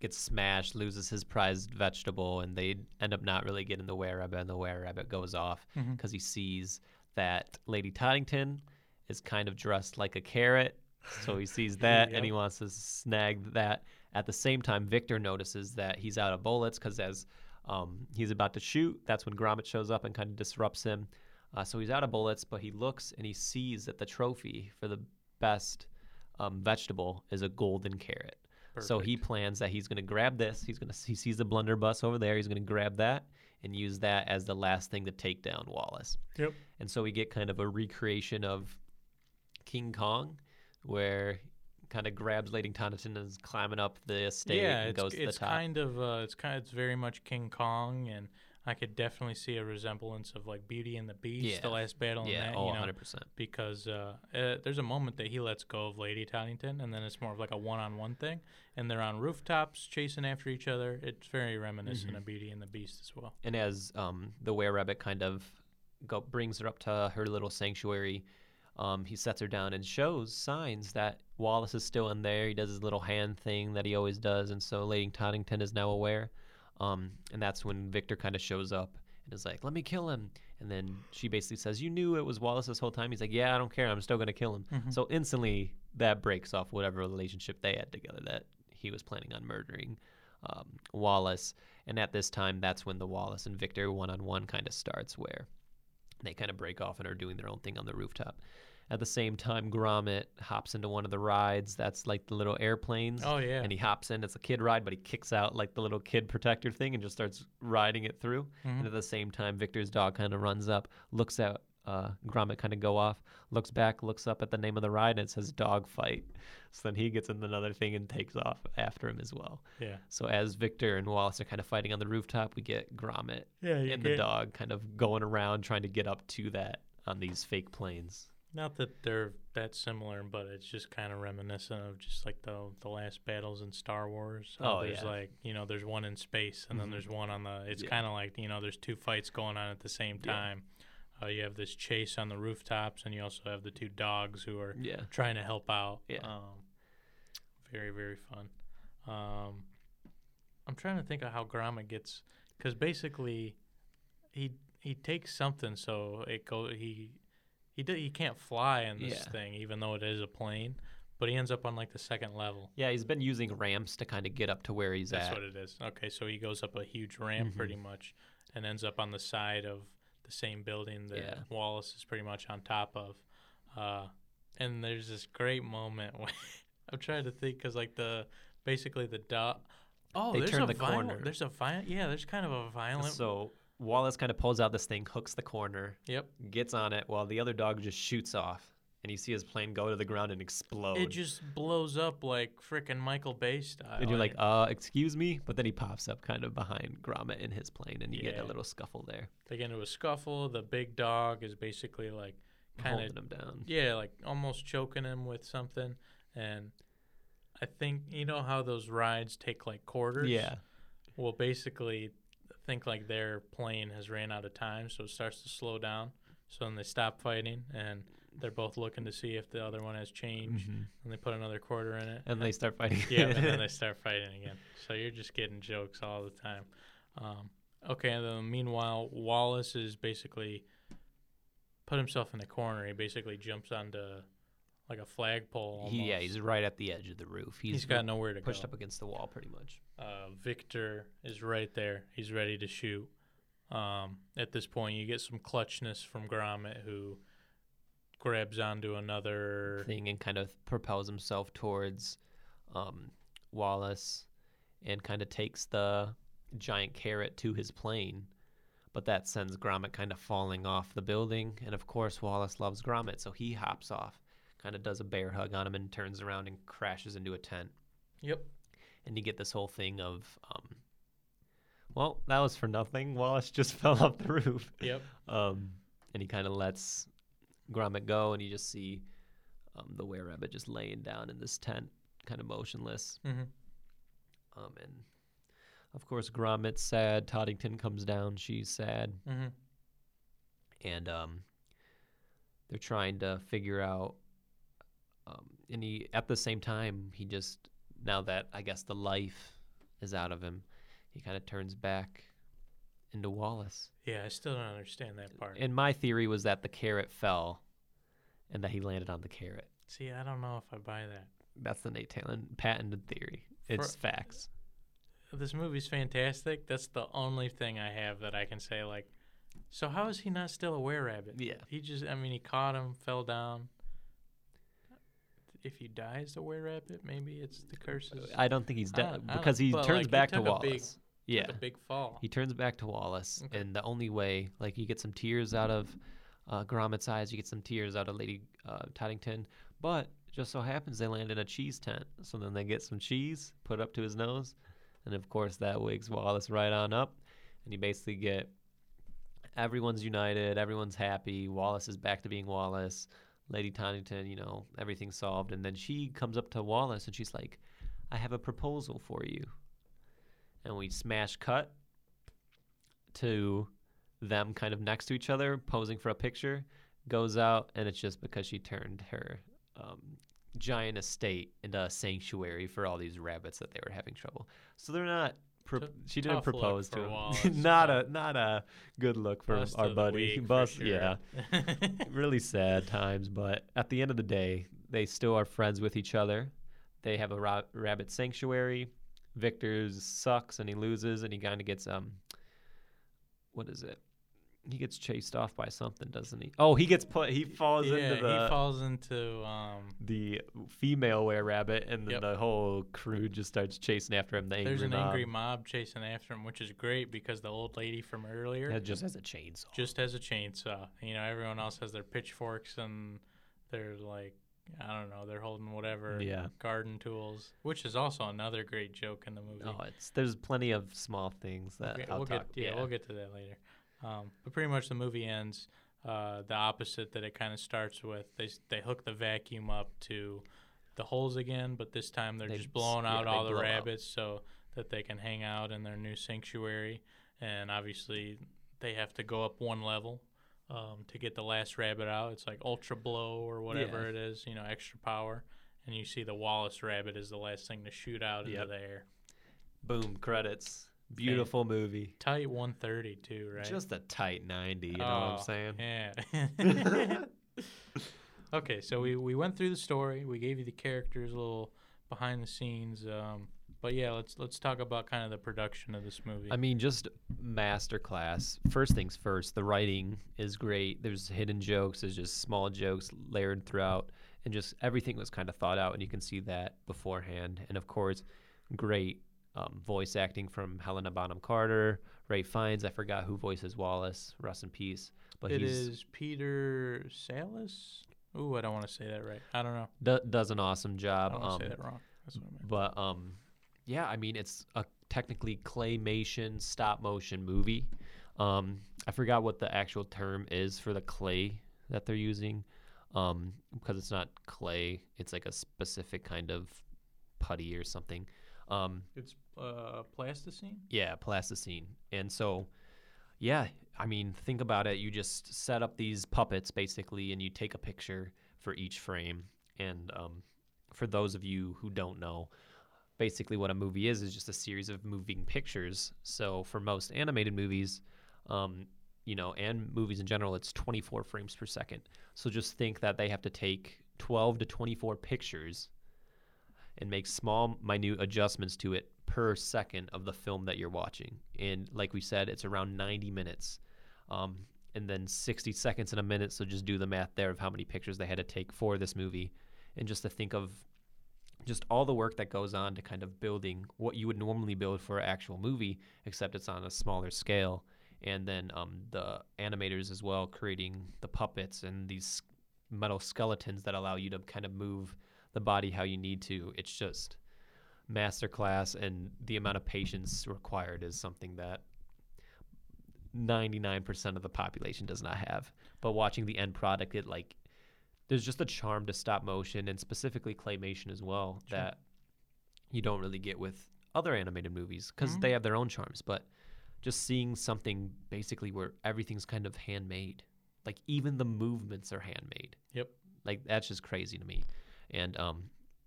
gets smashed, loses his prized vegetable, and they end up not really getting the were-rabbit, and the were-rabbit goes off because he sees that Lady Tottington is kind of dressed like a carrot, so he sees that, and he wants to snag that. At the same time, Victor notices that he's out of bullets because as he's about to shoot, that's when Gromit shows up and kind of disrupts him. So he's out of bullets, but he looks and he sees that the trophy for the best vegetable is a golden carrot. Perfect. So he plans that he's going to grab this. He sees the blunderbuss over there. He's going to grab that and use that as the last thing to take down Wallace. Yep. And so we get kind of a recreation of King Kong, where he kind of grabs Lady Tottington and is climbing up the estate and goes to the top. It's very much King Kong, and I could definitely see a resemblance of like Beauty and the Beast, the last battle. Yeah, and that, 100%. Because there's a moment that he lets go of Lady Tottington, and then it's more of like a one-on-one thing, and they're on rooftops chasing after each other. It's very reminiscent of Beauty and the Beast as well. And as the Were-Rabbit kind of brings her up to her little sanctuary, he sets her down and shows signs that Wallace is still in there. He does his little hand thing that he always does, and so Lady Tottington is now aware. And that's when Victor kind of shows up and is like, let me kill him. And then she basically says, you knew it was Wallace this whole time. He's like, yeah, I don't care. I'm still going to kill him. Mm-hmm. So instantly that breaks off whatever relationship they had together, that he was planning on murdering Wallace. And at this time, that's when the Wallace and Victor one-on-one kind of starts, where they kind of break off and are doing their own thing on the rooftop. At the same time, Gromit hops into one of the rides. That's like the little airplanes. Oh, yeah. And he hops in. It's a kid ride, but he kicks out like the little kid protector thing and just starts riding it through. Mm-hmm. And at the same time, Victor's dog kind of runs up, looks at Gromit kind of go off, looks back, looks up at the name of the ride, and it says dog fight. So then he gets in another thing and takes off after him as well. Yeah. So as Victor and Wallace are kind of fighting on the rooftop, we get Gromit and the dog kind of going around trying to get up to that on these fake planes. Not that they're that similar, but it's just kind of reminiscent of just like the last battles in Star Wars. Like, there's one in space, and then there's one on the, it's kind of like, there's two fights going on at the same time. Yeah. You have this chase on the rooftops, and you also have the two dogs who are trying to help out. Yeah. Very, very fun. I'm trying to think of how Gromit gets, because basically he takes something, so it goes, he can't fly in this thing, even though it is a plane, but he ends up on, like, the second level. Yeah, he's been using ramps to kind of get up to where he's at. That's what it is. Okay, so he goes up a huge ramp pretty much and ends up on the side of the same building that Wallace is pretty much on top of. And there's this great moment when I'm trying to think, because, like, the dot. Oh, they turn the corner. There's a violent, there's kind of a violent. So Wallace kind of pulls out this thing, hooks the corner, gets on it, while the other dog just shoots off, and you see his plane go to the ground and explode. It just blows up like freaking Michael Bay style. And you're like, excuse me? But then he pops up kind of behind Gromit in his plane, and you get a little scuffle there. They get into a scuffle. The big dog is basically like kind of holding him down. Yeah, like almost choking him with something. And I think, how those rides take like quarters? Yeah. Well, basically, think like their plane has ran out of time, so it starts to slow down. So then they stop fighting, and they're both looking to see if the other one has change, and they put another quarter in it. And they start fighting. And then they start fighting again. So you're just getting jokes all the time. And then meanwhile, Wallace is basically put himself in the corner. He basically jumps onto like a flagpole almost. He's right at the edge of the roof. He's got nowhere to go. Pushed up against the wall pretty much. Victor is right there. He's ready to shoot. At this point, you get some clutchness from Gromit, who grabs onto another thing and kind of propels himself towards Wallace and kind of takes the giant carrot to his plane. But that sends Gromit kind of falling off the building. And, of course, Wallace loves Gromit, so he hops off, kind of does a bear hug on him, and turns around and crashes into a tent. Yep. And you get this whole thing of, well, that was for nothing. Wallace just fell off the roof. Yep. And he kind of lets Gromit go, and you just see the Were-Rabbit just laying down in this tent, kind of motionless. Mm-hmm. And, of course, Gromit's sad. Tottington comes down. She's sad. Mm-hmm. And they're trying to figure out. And he, at the same time, he just, now that I guess the life is out of him, he kind of turns back into Wallace. Yeah, I still don't understand that part. And my theory was that the carrot fell and that he landed on the carrot. See, I don't know if I buy that. That's the Nate Talon patented theory. It's facts. This movie's fantastic. That's the only thing I have that I can say, like, so how is he not still a Were-Rabbit? Yeah. He just, he caught him, fell down. If he dies, the Were-Rabbit, maybe it's the curses. I don't think he's dead because he turns back to Wallace. Took a big fall. He turns back to Wallace, and the only way, like, you get some tears out of Gromit's eyes, you get some tears out of Lady Tottington, but just so happens they land in a cheese tent. So then they get some cheese, put up to his nose, and of course that wigs Wallace right on up, and you basically get everyone's united, everyone's happy, Wallace is back to being Wallace, Lady Tottington, you know, everything's solved, and then she comes up to Wallace and she's like, I have a proposal for you. And we smash cut to them kind of next to each other, posing for a picture, goes out, and it's just because she turned her giant estate into a sanctuary for all these rabbits that they were having trouble. So they're not... she didn't propose to him. Wallace, not a good look for our buddy. Sure. Yeah. Really sad times, but at the end of the day, they still are friends with each other. They have a rabbit sanctuary. Victor sucks and he loses, and he kind of gets what is it? He gets chased off by something, doesn't he? Oh, he gets put. He falls into the female were-rabbit, and then the whole crew just starts chasing after him. There's an angry mob chasing after him, which is great because the old lady from earlier just has a chainsaw. You know, everyone else has their pitchforks and they're like, I don't know, they're holding whatever garden tools, which is also another great joke in the movie. Oh, there's plenty of small things that we'll get to that later. But pretty much the movie ends the opposite that it kind of starts with. They hook the vacuum up to the holes again, but this time they're just blowing out all the rabbits so that they can hang out in their new sanctuary. And obviously they have to go up one level to get the last rabbit out. It's like ultra blow or whatever it is, you know, extra power. And you see the Wallace rabbit is the last thing to shoot out into the air. Boom, credits. Beautiful movie. Tight 130 too, right? Just a tight 90, you know what I'm saying? Yeah. Okay, so we went through the story. We gave you the characters, a little behind the scenes. But yeah, let's talk about kind of the production of this movie. I mean, just masterclass. First things first, the writing is great. There's hidden jokes. There's just small jokes layered throughout. And just everything was kind of thought out, and you can see that beforehand. And, of course, great voice acting from Helena Bonham Carter, Ralph Fiennes. I forgot who voices Wallace. Rest in peace. But it is Peter Sallis. Ooh, I don't want to say that right. I don't know. Does an awesome job. I don't want to say that wrong. That's what I meant. But yeah, I mean, it's a technically claymation stop motion movie. I forgot what the actual term is for the clay that they're using, because it's not clay. It's like a specific kind of putty or something. It's plasticine? Yeah, plasticine. And so, yeah, I mean, think about it. You just set up these puppets, basically, and you take a picture for each frame. And for those of you who don't know, basically what a movie is just a series of moving pictures. So for most animated movies, you know, and movies in general, it's 24 frames per second. So just think that they have to take 12 to 24 pictures and make small, minute adjustments to it per second of the film that you're watching. And like we said, it's around 90 minutes, and then 60 seconds in a minute, so just do the math there of how many pictures they had to take for this movie. And just to think of just all the work that goes on to kind of building what you would normally build for an actual movie, except it's on a smaller scale. And then the animators as well, creating the puppets and these metal skeletons that allow you to kind of move the body how you need to. It's just masterclass, and the amount of patience required is something that 99% of the population does not have. But watching the end product, it like there's just a charm to stop motion, and specifically claymation as well, that you don't really get with other animated movies because they have their own charms. But just seeing something basically where everything's kind of handmade, like even the movements are handmade. Yep, like that's just crazy to me. And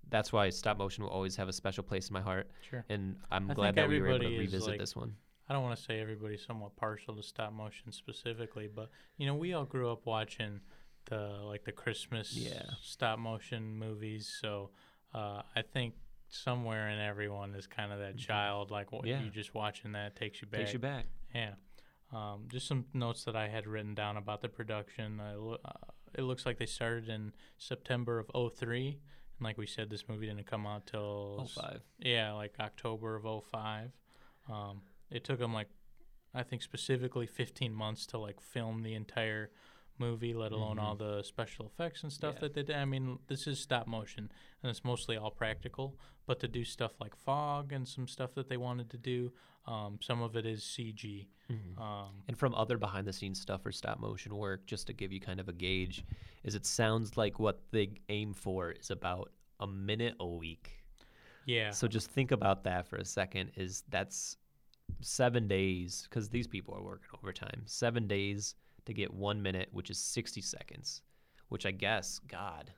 that's why stop motion will always have a special place in my heart. Sure. And I glad that we were able to revisit this one. I don't want to say everybody's somewhat partial to stop motion specifically, but, you know, we all grew up watching the Christmas stop motion movies. So I think somewhere in everyone is kind of that child, like you just watching that takes you back. Takes you back. Yeah. Just some notes that I had written down about the production. It looks like they started in September of 2003, and like we said, this movie didn't come out till 2005. Yeah, like October of 2005. It took them, like, I think specifically 15 months to like film the entire movie, let alone all the special effects and stuff that they did. I mean, this is stop motion, and it's mostly all practical. But to do stuff like fog and some stuff that they wanted to do, some of it is CG. And from other behind-the-scenes stuff or stop motion work, just to give you kind of a gauge, is it sounds like what they aim for is about a minute a week. Yeah. So just think about that for a second. Is that's 7 days, because these people are working overtime, 7 days to get 1 minute, which is 60 seconds, which I guess, God,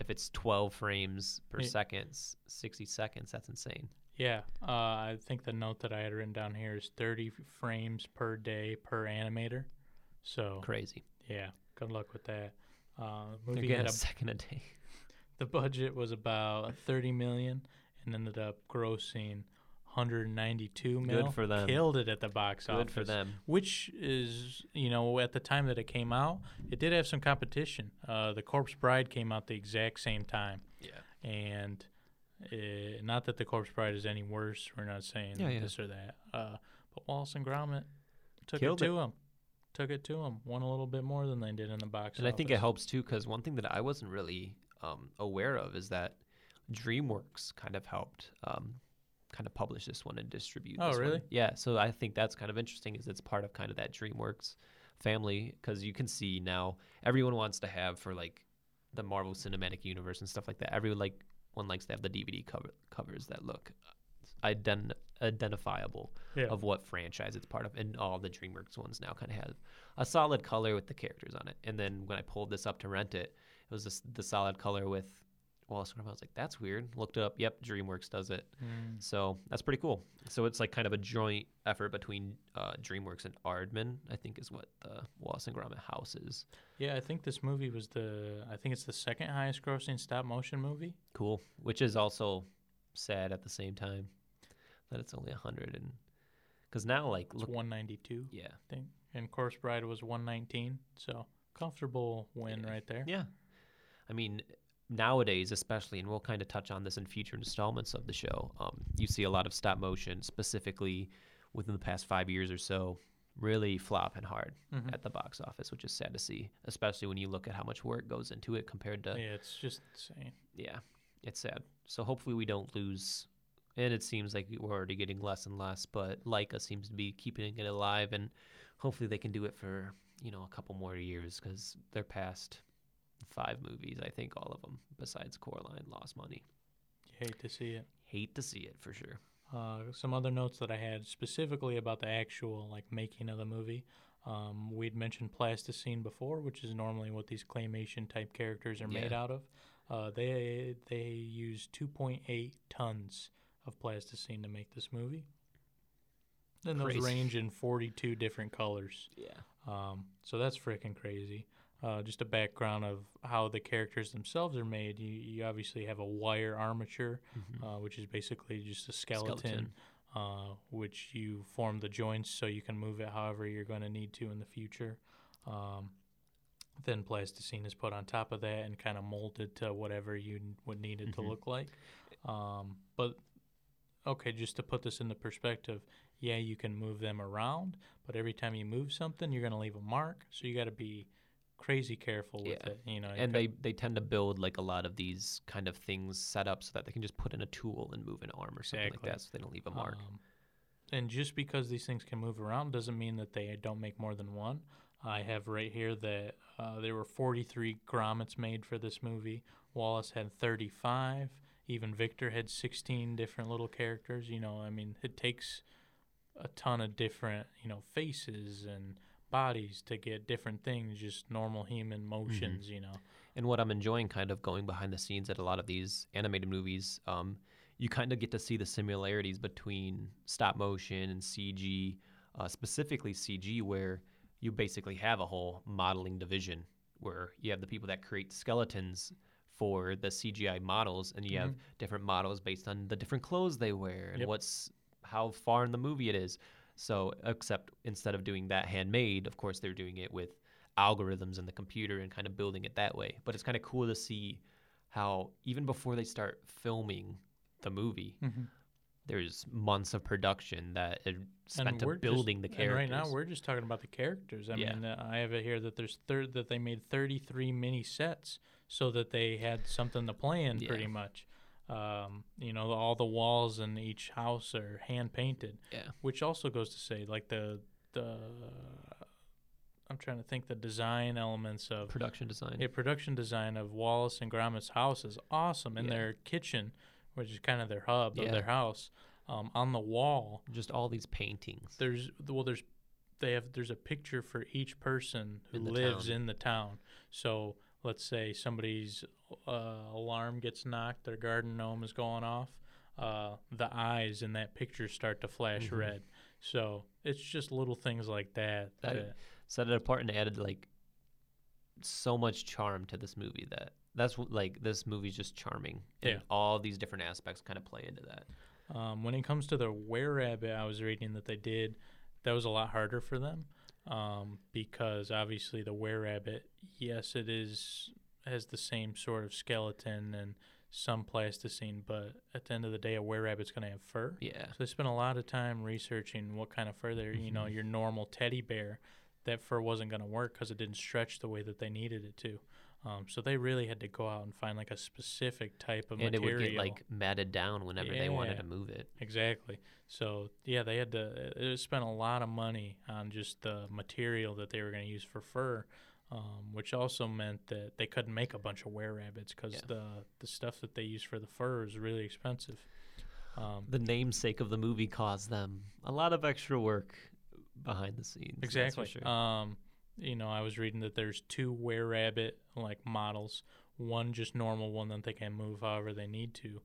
if it's 12 frames per second, 60 seconds, that's insane. Yeah. I think the note that I had written down here is 30 frames per day per animator. So crazy. Yeah. Good luck with that. Movie they're getting a second a day. The budget was about $30 million and ended up grossing $192 million. Good for them. Killed it at the box office. Good for them. Which is, you know, at the time that it came out, it did have some competition. The Corpse Bride came out the exact same time. Yeah. And it, not that the Corpse Bride is any worse. We're not saying this or that. But Wallace and Gromit took it to them. Won a little bit more than they did in the box office. And I think it helps, too, because one thing that I wasn't really aware of is that DreamWorks kind of helped kind of publish this one and distribute this one. Yeah, so I think that's kind of interesting, is it's part of kind of that DreamWorks family, because you can see now everyone wants to have, for like the Marvel Cinematic Universe and stuff like that, everyone likes to have the DVD covers that look identifiable of what franchise it's part of, and all the DreamWorks ones now kind of have a solid color with the characters on it. And then when I pulled this up to rent it, it was this, the solid color with Wallace and Gromit. I was like, that's weird. Looked it up. Yep, DreamWorks does it. So that's pretty cool. So it's like kind of a joint effort between DreamWorks and Aardman, I think, is what the Wallace and Gromit house is. Yeah, I think this movie was I think it's the second highest grossing stop motion movie. Cool, which is also sad at the same time that it's only 100, and because now like it's 192. Yeah, I think, and Corpse Bride was 119. So comfortable win right there. Yeah, I mean, nowadays, especially, and we'll kind of touch on this in future installments of the show, you see a lot of stop motion, specifically within the past 5 years or so, really flopping hard at the box office, which is sad to see, especially when you look at how much work goes into it compared to... Yeah, it's just insane. Yeah, it's sad. So hopefully we don't lose, and it seems like we're already getting less and less, but Leica seems to be keeping it alive, and hopefully they can do it for, you know, a couple more years, because they're past... 5 movies, I think, all of them, besides Coraline, lost money. You hate to see it. Hate to see it, for sure. Some other notes that I had specifically about the actual, like, making of the movie. We'd mentioned plasticine before, which is normally what these claymation-type characters are made out of. They used 2.8 tons of plasticine to make this movie. And those range in 42 different colors. Yeah. So that's freaking crazy. Just a background of how the characters themselves are made. You obviously have a wire armature, which is basically just a skeleton. Which you form the joints so you can move it however you're going to need to in the future. Then plasticine is put on top of that and kind of molded to whatever you would need it to look like. But, just to put this into perspective, yeah, you can move them around, but every time you move something, you're going to leave a mark, so you got to be crazy careful with it, you know. And they tend to build like a lot of these kind of things set up so that they can just put in a tool and move an arm or something like that, so they don't leave a mark. And just because these things can move around doesn't mean that they don't make more than one. I have right here that there were 43 grommets made for this movie. Wallace had 35. Even Victor had 16 different little characters. You know, I mean, it takes a ton of different, you know, faces and bodies to get different things, just normal human motions, you know. And what I'm enjoying kind of going behind the scenes at a lot of these animated movies, you kind of get to see the similarities between stop motion and CG, specifically CG, where you basically have a whole modeling division where you have the people that create skeletons for the CGI models, and you have different models based on the different clothes they wear and how far in the movie it is. So except instead of doing that handmade, of course, they're doing it with algorithms and the computer and kind of building it that way. But it's kind of cool to see how even before they start filming the movie, there's months of production that it spent to building the characters. And right now, we're just talking about the characters. I mean, I have it here that there's that they made 33 mini sets so that they had something to play in pretty much. You know, all the walls in each house are hand painted. Yeah. Which also goes to say, like I'm trying to think, the design elements of production design. Yeah, production design of Wallace and Gromit's house is awesome. In their kitchen, which is kind of their hub of their house, on the wall, just all these paintings. There's a picture for each person who lives in the town. So let's say somebody's alarm gets knocked, their garden gnome is going off. The eyes in that picture start to flash red. So it's just little things like that that set it apart and added like so much charm to this movie that this movie's just charming. Yeah. And all these different aspects kind of play into that. When it comes to the Were-Rabbit, I was reading that they did, that was a lot harder for them because obviously the Were-Rabbit, yes, it has the same sort of skeleton and some plasticine, but at the end of the day, a were-rabbit's going to have fur. Yeah. So they spent a lot of time researching what kind of fur they're, you know, your normal teddy bear, that fur wasn't going to work because it didn't stretch the way that they needed it to. So they really had to go out and find, like, a specific type of material. And it would get, like, matted down whenever they wanted to move it. Exactly. So, yeah, they had to spend a lot of money on just the material that they were going to use for fur. Which also meant that they couldn't make a bunch of were-rabbits because the stuff that they use for the fur is really expensive. The namesake of the movie caused them a lot of extra work behind the scenes. Exactly. Sure. You know, I was reading that there's 2 were-rabbit like models, one just normal, one that they can move however they need to.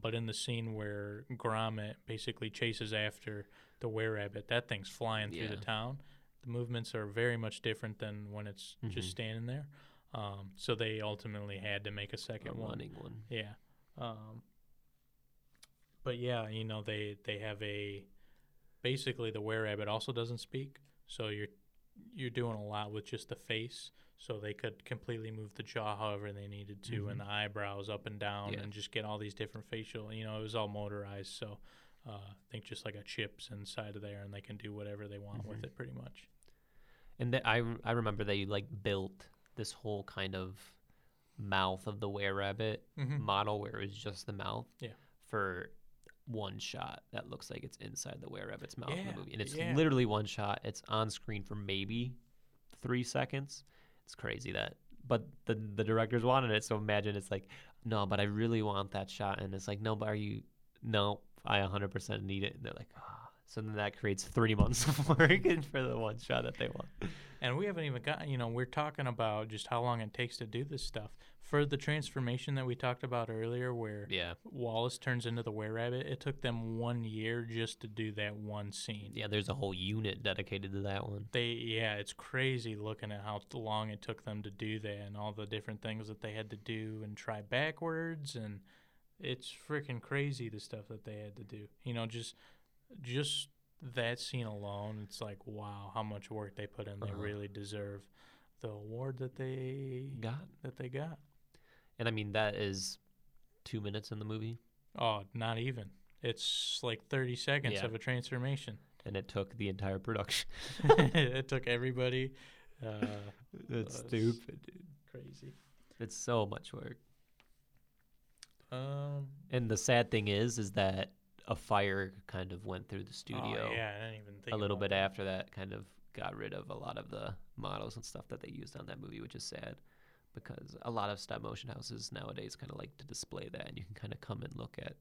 But in the scene where Gromit basically chases after the were-rabbit, that thing's flying through the town. The movements are very much different than when it's just standing there. So they ultimately had to make a second one. Running one. Yeah. But, yeah, you know, they have a – basically the were-rabbit also doesn't speak. So you're doing a lot with just the face. So they could completely move the jaw however they needed to and the eyebrows up and down and just get all these different facial – you know, it was all motorized. So – I think just like a chip's inside of there, and they can do whatever they want with it pretty much. And I remember they like built this whole kind of mouth of the Were-Rabbit model where it was just the mouth for one shot that looks like it's inside the Were-Rabbit's mouth in the movie. And it's literally one shot. It's on screen for maybe 3 seconds. It's crazy that. But the directors wanted it, so imagine it's like, no, but I really want that shot. And it's like, no, but are you – no. I 100% need it. And they're like, so then that creates 3 months of work for the one shot that they want. And we haven't even gotten, you know, we're talking about just how long it takes to do this stuff. For the transformation that we talked about earlier where Wallace turns into the Were-Rabbit, it took them 1 year just to do that one scene. Yeah, there's a whole unit dedicated to that one. It's crazy looking at how long it took them to do that and all the different things that they had to do and try backwards and... It's freaking crazy the stuff that they had to do. You know, just that scene alone, it's like, wow, how much work they put in. They really deserve the award that they got. And, I mean, that is 2 minutes in the movie. Oh, not even. It's like 30 seconds of a transformation. And it took the entire production. It took everybody. That's stupid, dude. Crazy. It's so much work. And the sad thing is that a fire kind of went through the studio. Oh, yeah, I didn't even think a little bit after that kind of got rid of a lot of the models and stuff that they used on that movie, which is sad because a lot of stop motion houses nowadays kind of like to display that, and you can kind of come and look at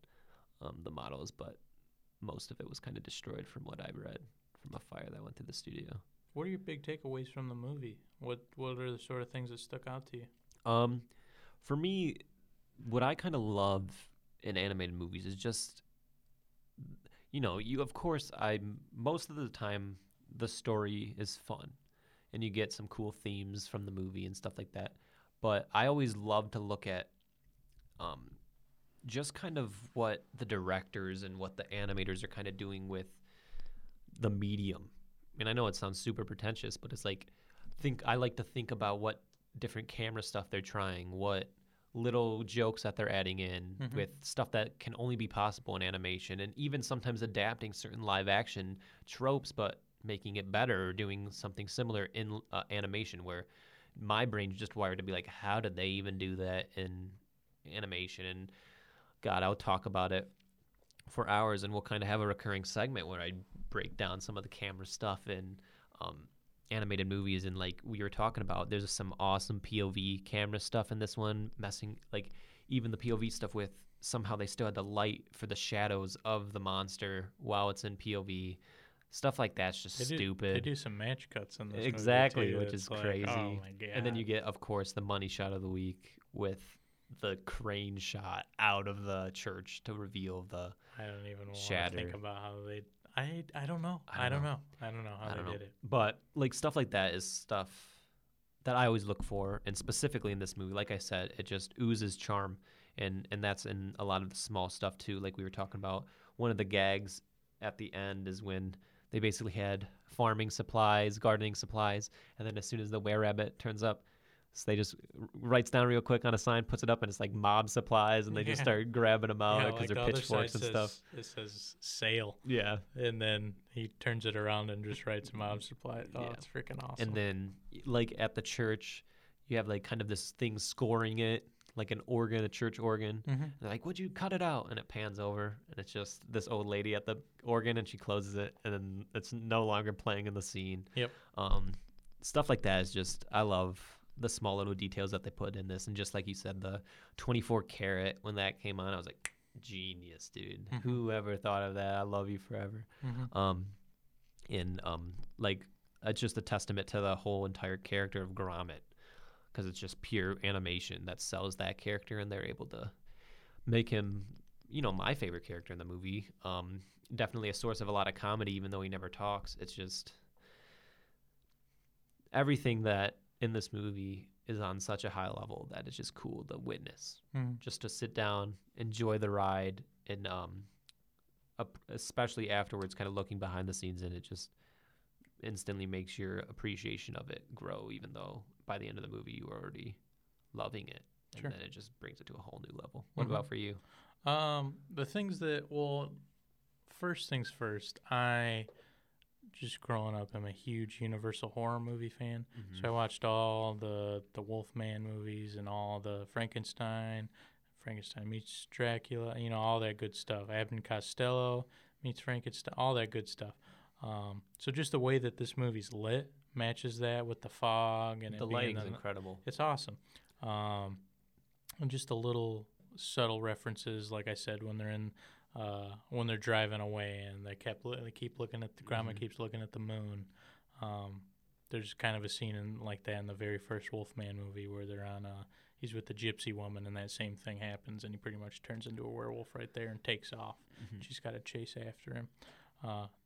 the models, but most of it was kind of destroyed from what I read from a fire that went through the studio. What are your big takeaways from the movie? What are the sort of things that stuck out to you? For me... What I kind of love in animated movies is just, you know, most of the time the story is fun and you get some cool themes from the movie and stuff like that. But I always love to look at just kind of what the directors and what the animators are kind of doing with the medium. And I know it sounds super pretentious, but it's like I like to think about what different camera stuff they're trying, what little jokes that they're adding in mm-hmm. with stuff that can only be possible in animation, and even sometimes adapting certain live action tropes but making it better or doing something similar in animation, where my brain's just wired to be like, how did they even do that in animation? And God, I'll talk about it for hours, and we'll kind of have a recurring segment where I break down some of the camera stuff in animated movies. And like we were talking about, there's some awesome POV camera stuff in this one, messing like even the POV stuff with somehow they still had the light for the shadows of the monster while it's in POV. Stuff like that's just stupid. They do some match cuts in this movie too, which is like, crazy. Oh my God. And then you get, of course, the money shot of the week with the crane shot out of the church to reveal the shatter. I don't even want to think about how they. I don't know how they did it. But like stuff like that is stuff that I always look for, and specifically in this movie, like I said, it just oozes charm, and that's in a lot of the small stuff too. Like we were talking about, one of the gags at the end is when they basically had farming supplies, gardening supplies, and then as soon as the were-rabbit turns up, so they just writes down real quick on a sign, puts it up, and it's like mob supplies, and they just start grabbing them out because they're pitchforks and stuff. It says sale. Yeah. And then he turns it around and just writes mob supplies. Oh, yeah. It's freaking awesome. And then, like, at the church, you have, like, kind of this thing scoring it, like an organ, a church organ. Mm-hmm. And they're like, would you cut it out? And it pans over, and it's just this old lady at the organ, and she closes it, and then it's no longer playing in the scene. Yep. Stuff like that is just, I love the small little details that they put in this. And just like you said, the 24 karat, when that came on, I was like, genius, dude. Mm-hmm. Whoever thought of that? I love you forever. Mm-hmm. Like, it's just a testament to the whole entire character of Gromit, because it's just pure animation that sells that character, and they're able to make him, you know, my favorite character in the movie. Definitely a source of a lot of comedy, even though he never talks. It's just everything that in this movie is on such a high level that it's just cool to witness, just to sit down, enjoy the ride, and especially afterwards, kind of looking behind the scenes, and it just instantly makes your appreciation of it grow, even though by the end of the movie you were already loving it. And then it just brings it to a whole new level. What about for you? The things that, well, first things first, just growing up, I'm a huge Universal horror movie fan. Mm-hmm. So I watched all the Wolfman movies and all the Frankenstein meets Dracula, you know, all that good stuff. Abbott and Costello meets Frankenstein, all that good stuff. So just the way that this movie's lit matches that with the fog. And the lighting's incredible. It's awesome. And just the little subtle references, like I said, when they're in when they're driving away and they keep looking at the Gromit keeps looking at the moon. There's kind of a scene like that in the very first Wolfman movie where they're on he's with the gypsy woman, and that same thing happens, and he pretty much turns into a werewolf right there and takes off. Mm-hmm. She's got to chase after him.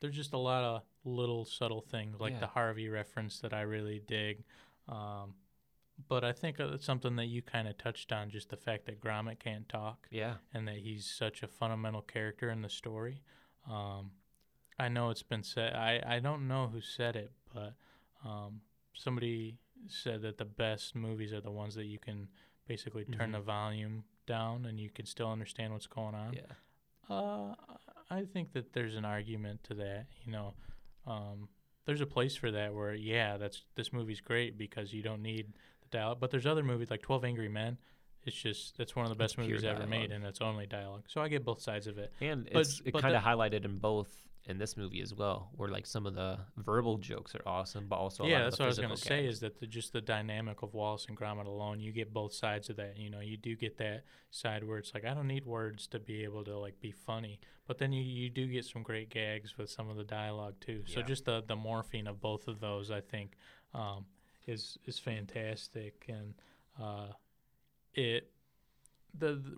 There's just a lot of little subtle things like the Harvey reference that I really dig. But I think it's something that you kind of touched on, just the fact that Gromit can't talk. Yeah. And that he's such a fundamental character in the story. I know it's been said, I don't know who said it, but somebody said that the best movies are the ones that you can basically turn the volume down and you can still understand what's going on. Yeah. I think that there's an argument to that, you know. There's a place for that where, this movie's great because you don't need the dialogue. But there's other movies like 12 Angry Men. It's just, that's one of the best movies ever made, and it's only dialogue. So I get both sides of it. And it's kind of highlighted in both in this movie as well, where like some of the verbal jokes are awesome, but also a lot of the physical. Yeah, that's what I was going to say is that just the dynamic of Wallace and Gromit alone, you get both sides of that. You know, you do get that side where it's like, I don't need words to be able to like be funny. But then you do get some great gags with some of the dialogue too. So just the morphine of both of those, I think, is fantastic. And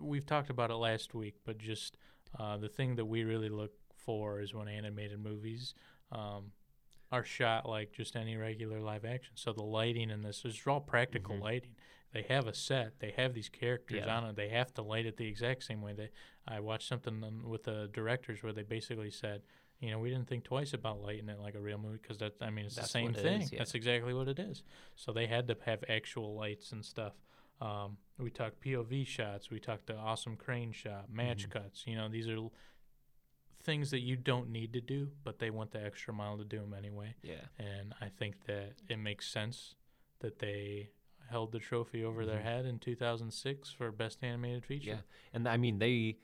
we've talked about it last week, but just the thing that we really look for is when animated movies are shot like just any regular live action. So the lighting in this is all practical lighting. They have a set. They have these characters on it. They have to light it the exact same way. I watched something with the directors where they basically said, you know, we didn't think twice about lighting it like a real movie because that's the same thing. That's exactly what it is. So they had to have actual lights and stuff. We talked POV shots. We talked the awesome crane shot, match cuts. You know, these are things that you don't need to do, but they went the extra mile to do them anyway. Yeah. And I think that it makes sense that they held the trophy over their head in 2006 for Best Animated Feature. Yeah. And, I mean, they...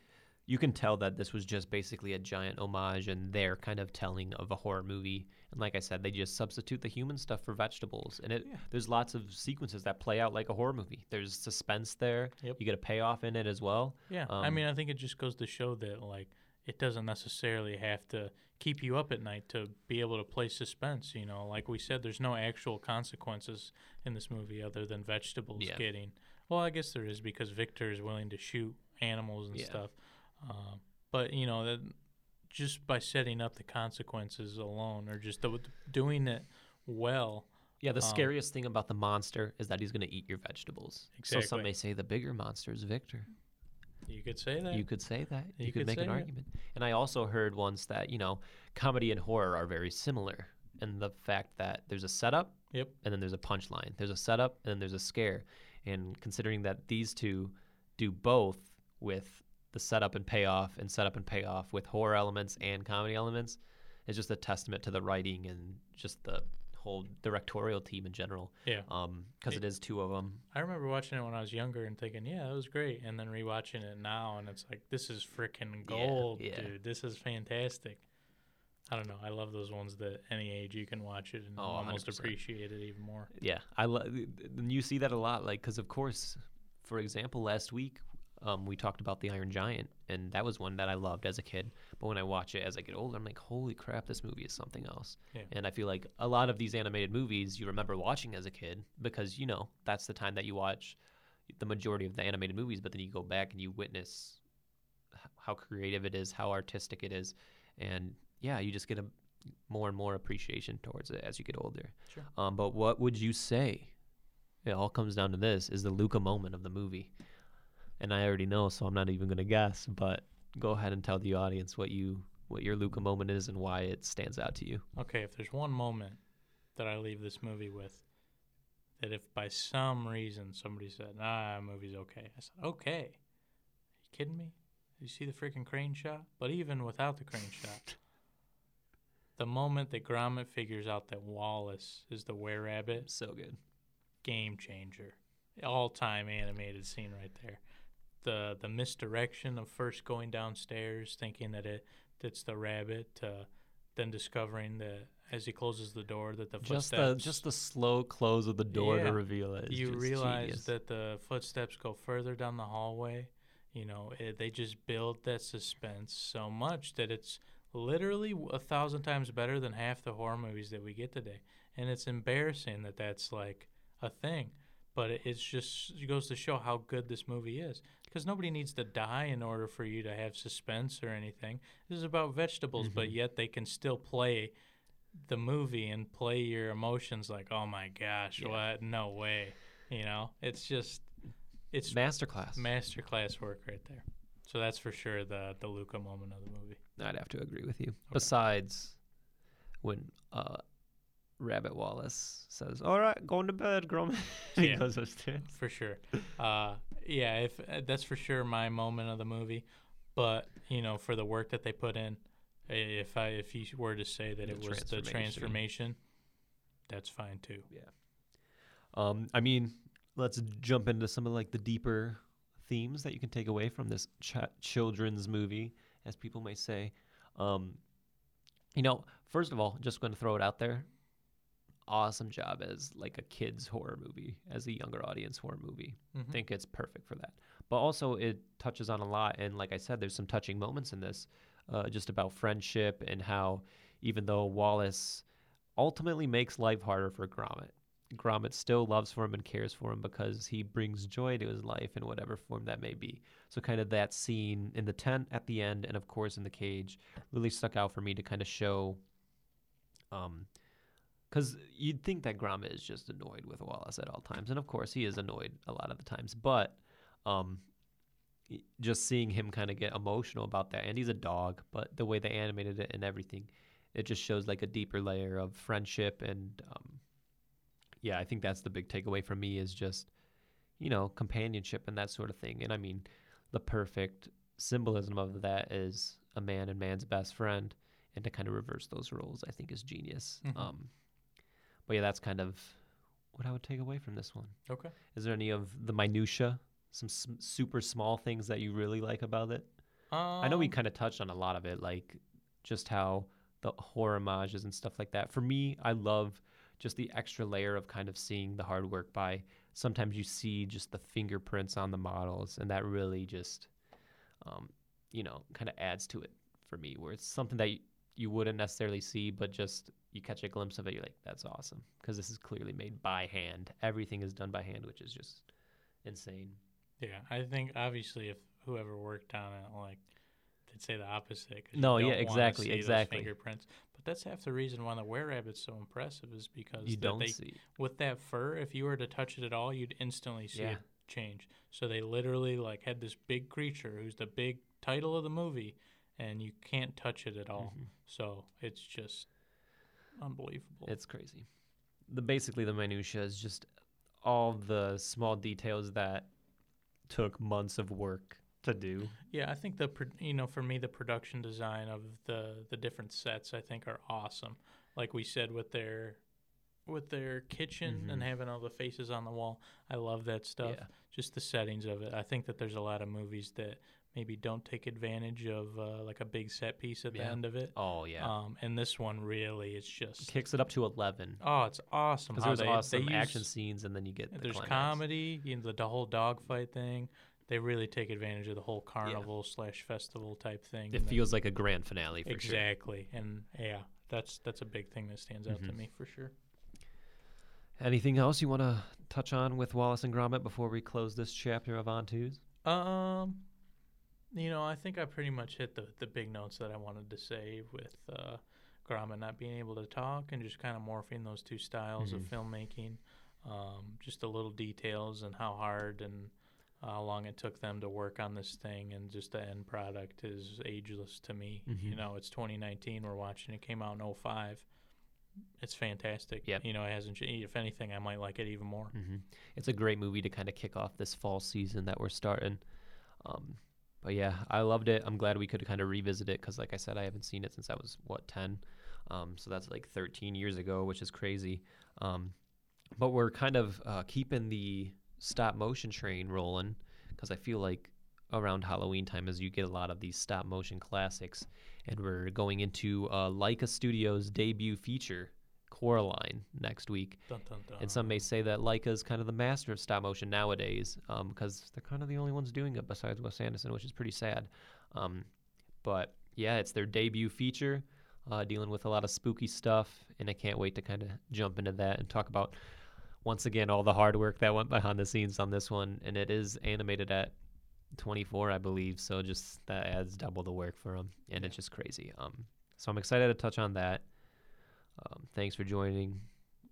You can tell that this was just basically a giant homage and their kind of telling of a horror movie. And like I said, they just substitute the human stuff for vegetables. And it there's lots of sequences that play out like a horror movie. There's suspense there. Yep. You get a payoff in it as well. Yeah. I mean, I think it just goes to show that, like, it doesn't necessarily have to keep you up at night to be able to play suspense. You know, like we said, there's no actual consequences in this movie other than vegetables getting. Well, I guess there is because Victor is willing to shoot animals and stuff. But, you know, that just by setting up the consequences alone or just doing it well. Yeah, the scariest thing about the monster is that he's going to eat your vegetables. Exactly. So some may say the bigger monster is Victor. You could say that. You could say that. You could make an argument. And I also heard once that, you know, comedy and horror are very similar in the fact that there's a setup and then there's a punchline. There's a setup and then there's a scare. And considering that these two do both with – the setup and payoff and setup and payoff with horror elements and comedy elements is just a testament to the writing and just the whole directorial team in general. Yeah. Because it is two of them. I remember watching it when I was younger and thinking, yeah, that was great. And then rewatching it now and it's like, this is freaking gold, dude. This is fantastic. I don't know. I love those ones that any age you can watch it and almost 100%. Appreciate it even more. Yeah. You see that a lot. Like, because of course, for example, last week, we talked about The Iron Giant, and that was one that I loved as a kid. But when I watch it as I get older, I'm like, holy crap, this movie is something else. Yeah. And I feel like a lot of these animated movies you remember watching as a kid because, you know, that's the time that you watch the majority of the animated movies, but then you go back and you witness how creative it is, how artistic it is. And, yeah, you just get a more and more appreciation towards it as you get older. Sure. But what would you say? It all comes down to this, is the Luca moment of the movie. And I already know, so I'm not even going to guess, but go ahead and tell the audience what your Luca moment is and why it stands out to you. Okay, if there's one moment that I leave this movie with, that if by some reason somebody said, nah, movie's okay, I said, okay, are you kidding me? You see the freaking crane shot? But even without the crane shot, the moment that Gromit figures out that Wallace is the Were-Rabbit, so good. Game changer. All-time animated scene right there. The misdirection of first going downstairs thinking that it's the rabbit, then discovering that as he closes the door that the footsteps... Just the slow close of the door to reveal it. You realize that the footsteps go further down the hallway. You know, they just build that suspense so much that it's literally 1,000 times better than half the horror movies that we get today. And it's embarrassing that that's like a thing. But it goes to show how good this movie is. Because nobody needs to die in order for you to have suspense or anything. This is about vegetables, but yet they can still play the movie and play your emotions like, oh my gosh, what? No way. You know, it's just... it's masterclass work right there. So that's for sure the Luca moment of the movie. I'd have to agree with you. Okay. Besides when... Rabbit Wallace says, all right, going to bed, Gromit. He goes upstairs. For sure. That's for sure my moment of the movie. But, you know, for the work that they put in, if you were to say that it was the transformation, that's fine too. Yeah. I mean, let's jump into some of like the deeper themes that you can take away from this children's movie, as people may say. You know, first of all, just going to throw it out there. Awesome job as like a kids horror movie, as a younger audience horror movie. I think it's perfect for that, but also it touches on a lot, and like I said, there's some touching moments in this just about friendship and how even though Wallace ultimately makes life harder for Gromit still loves for him and cares for him because he brings joy to his life in whatever form that may be. So kind of that scene in the tent at the end and of course in the cage really stuck out for me to kind of show because you'd think that Gromit is just annoyed with Wallace at all times. And, of course, he is annoyed a lot of the times. But just seeing him kind of get emotional about that. And he's a dog, but the way they animated it and everything, it just shows, like, a deeper layer of friendship. And, I think that's the big takeaway for me is just, you know, companionship and that sort of thing. And I mean, the perfect symbolism of that is a man and man's best friend, and to kind of reverse those roles, I think, is genius. Mm-hmm. But yeah, that's kind of what I would take away from this one. Okay. Is there any of the minutia, some super small things that you really like about it? I know we kind of touched on a lot of it, like just how the horror homages and stuff like that. For me, I love just the extra layer of kind of seeing the hard work by. Sometimes you see just the fingerprints on the models, and that really just, you know, kind of adds to it for me, where it's something that you wouldn't necessarily see, but just you catch a glimpse of it, you're like, that's awesome, because this is clearly made by hand. Everything is done by hand, which is just insane. Yeah, I think obviously if whoever worked on it, like, they'd say the opposite. No, yeah, exactly. Fingerprints, but that's half the reason why the Were-Rabbit's so impressive is because you don't see with that fur. If you were to touch it at all, you'd instantly see it change. So they literally like had this big creature who's the big title of the movie, and you can't touch it at all. Mm-hmm. So it's just unbelievable. It's crazy. Basically the minutia is just all the small details that took months of work to do. Yeah, I think for me the production design of the different sets I think are awesome. Like we said with their kitchen mm-hmm. and having all the faces on the wall. I love that stuff. Yeah. Just the settings of it. I think that there's a lot of movies that maybe don't take advantage of like a big set piece at the end of it. Oh yeah. And this one really is just kicks it up to 11. Oh, it's awesome. Because there's awesome action scenes, and then you get there's climax. Comedy, you know, the whole dogfight thing. They really take advantage of the whole carnival / festival type thing. It feels like a grand finale for exactly. sure. Exactly. And yeah, that's a big thing that stands out mm-hmm. to me for sure. Anything else you want to touch on with Wallace and Gromit before we close this chapter of Ontwos? You know, I think I pretty much hit the big notes that I wanted to say with Gromit not being able to talk and just kind of morphing those two styles mm-hmm. of filmmaking. Just the little details and how hard and how long it took them to work on this thing, and just the end product is ageless to me. Mm-hmm. You know, it's 2019. We're watching. It came out in 2005. It's fantastic. Yep. You know, it hasn't changed. If anything, I might like it even more. Mm-hmm. It's a great movie to kind of kick off this fall season that we're starting. But yeah, I loved it. I'm glad we could kind of revisit it because, like I said, I haven't seen it since I was, 10? So that's like 13 years ago, which is crazy. But we're kind of keeping the stop motion train rolling because I feel like around Halloween time is you get a lot of these stop motion classics, and we're going into Leica Studios' debut feature, Coraline, next week. Dun, dun, dun. And some may say that Leica is kind of the master of stop motion nowadays because they're kind of the only ones doing it besides Wes Anderson, which is pretty sad. But yeah, it's their debut feature, dealing with a lot of spooky stuff, and I can't wait to kind of jump into that and talk about once again, all the hard work that went behind the scenes on this one, and it is animated at 24, I believe, so just that adds double the work for them, and it's just crazy. So I'm excited to touch on that. Thanks for joining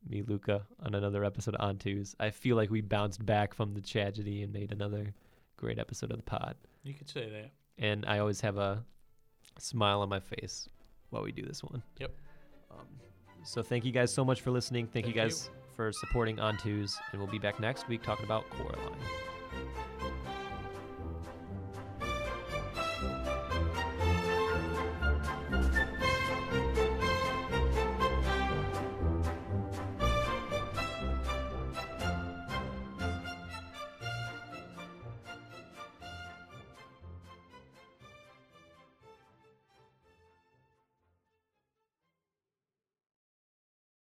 me, Luca, on another episode of Ontwos. I feel like we bounced back from the tragedy and made another great episode of the pod. You could say that. And I always have a smile on my face while we do this one. Yep. So thank you guys so much for listening. Thank you guys for supporting Ontwos, and we'll be back next week talking about Coraline.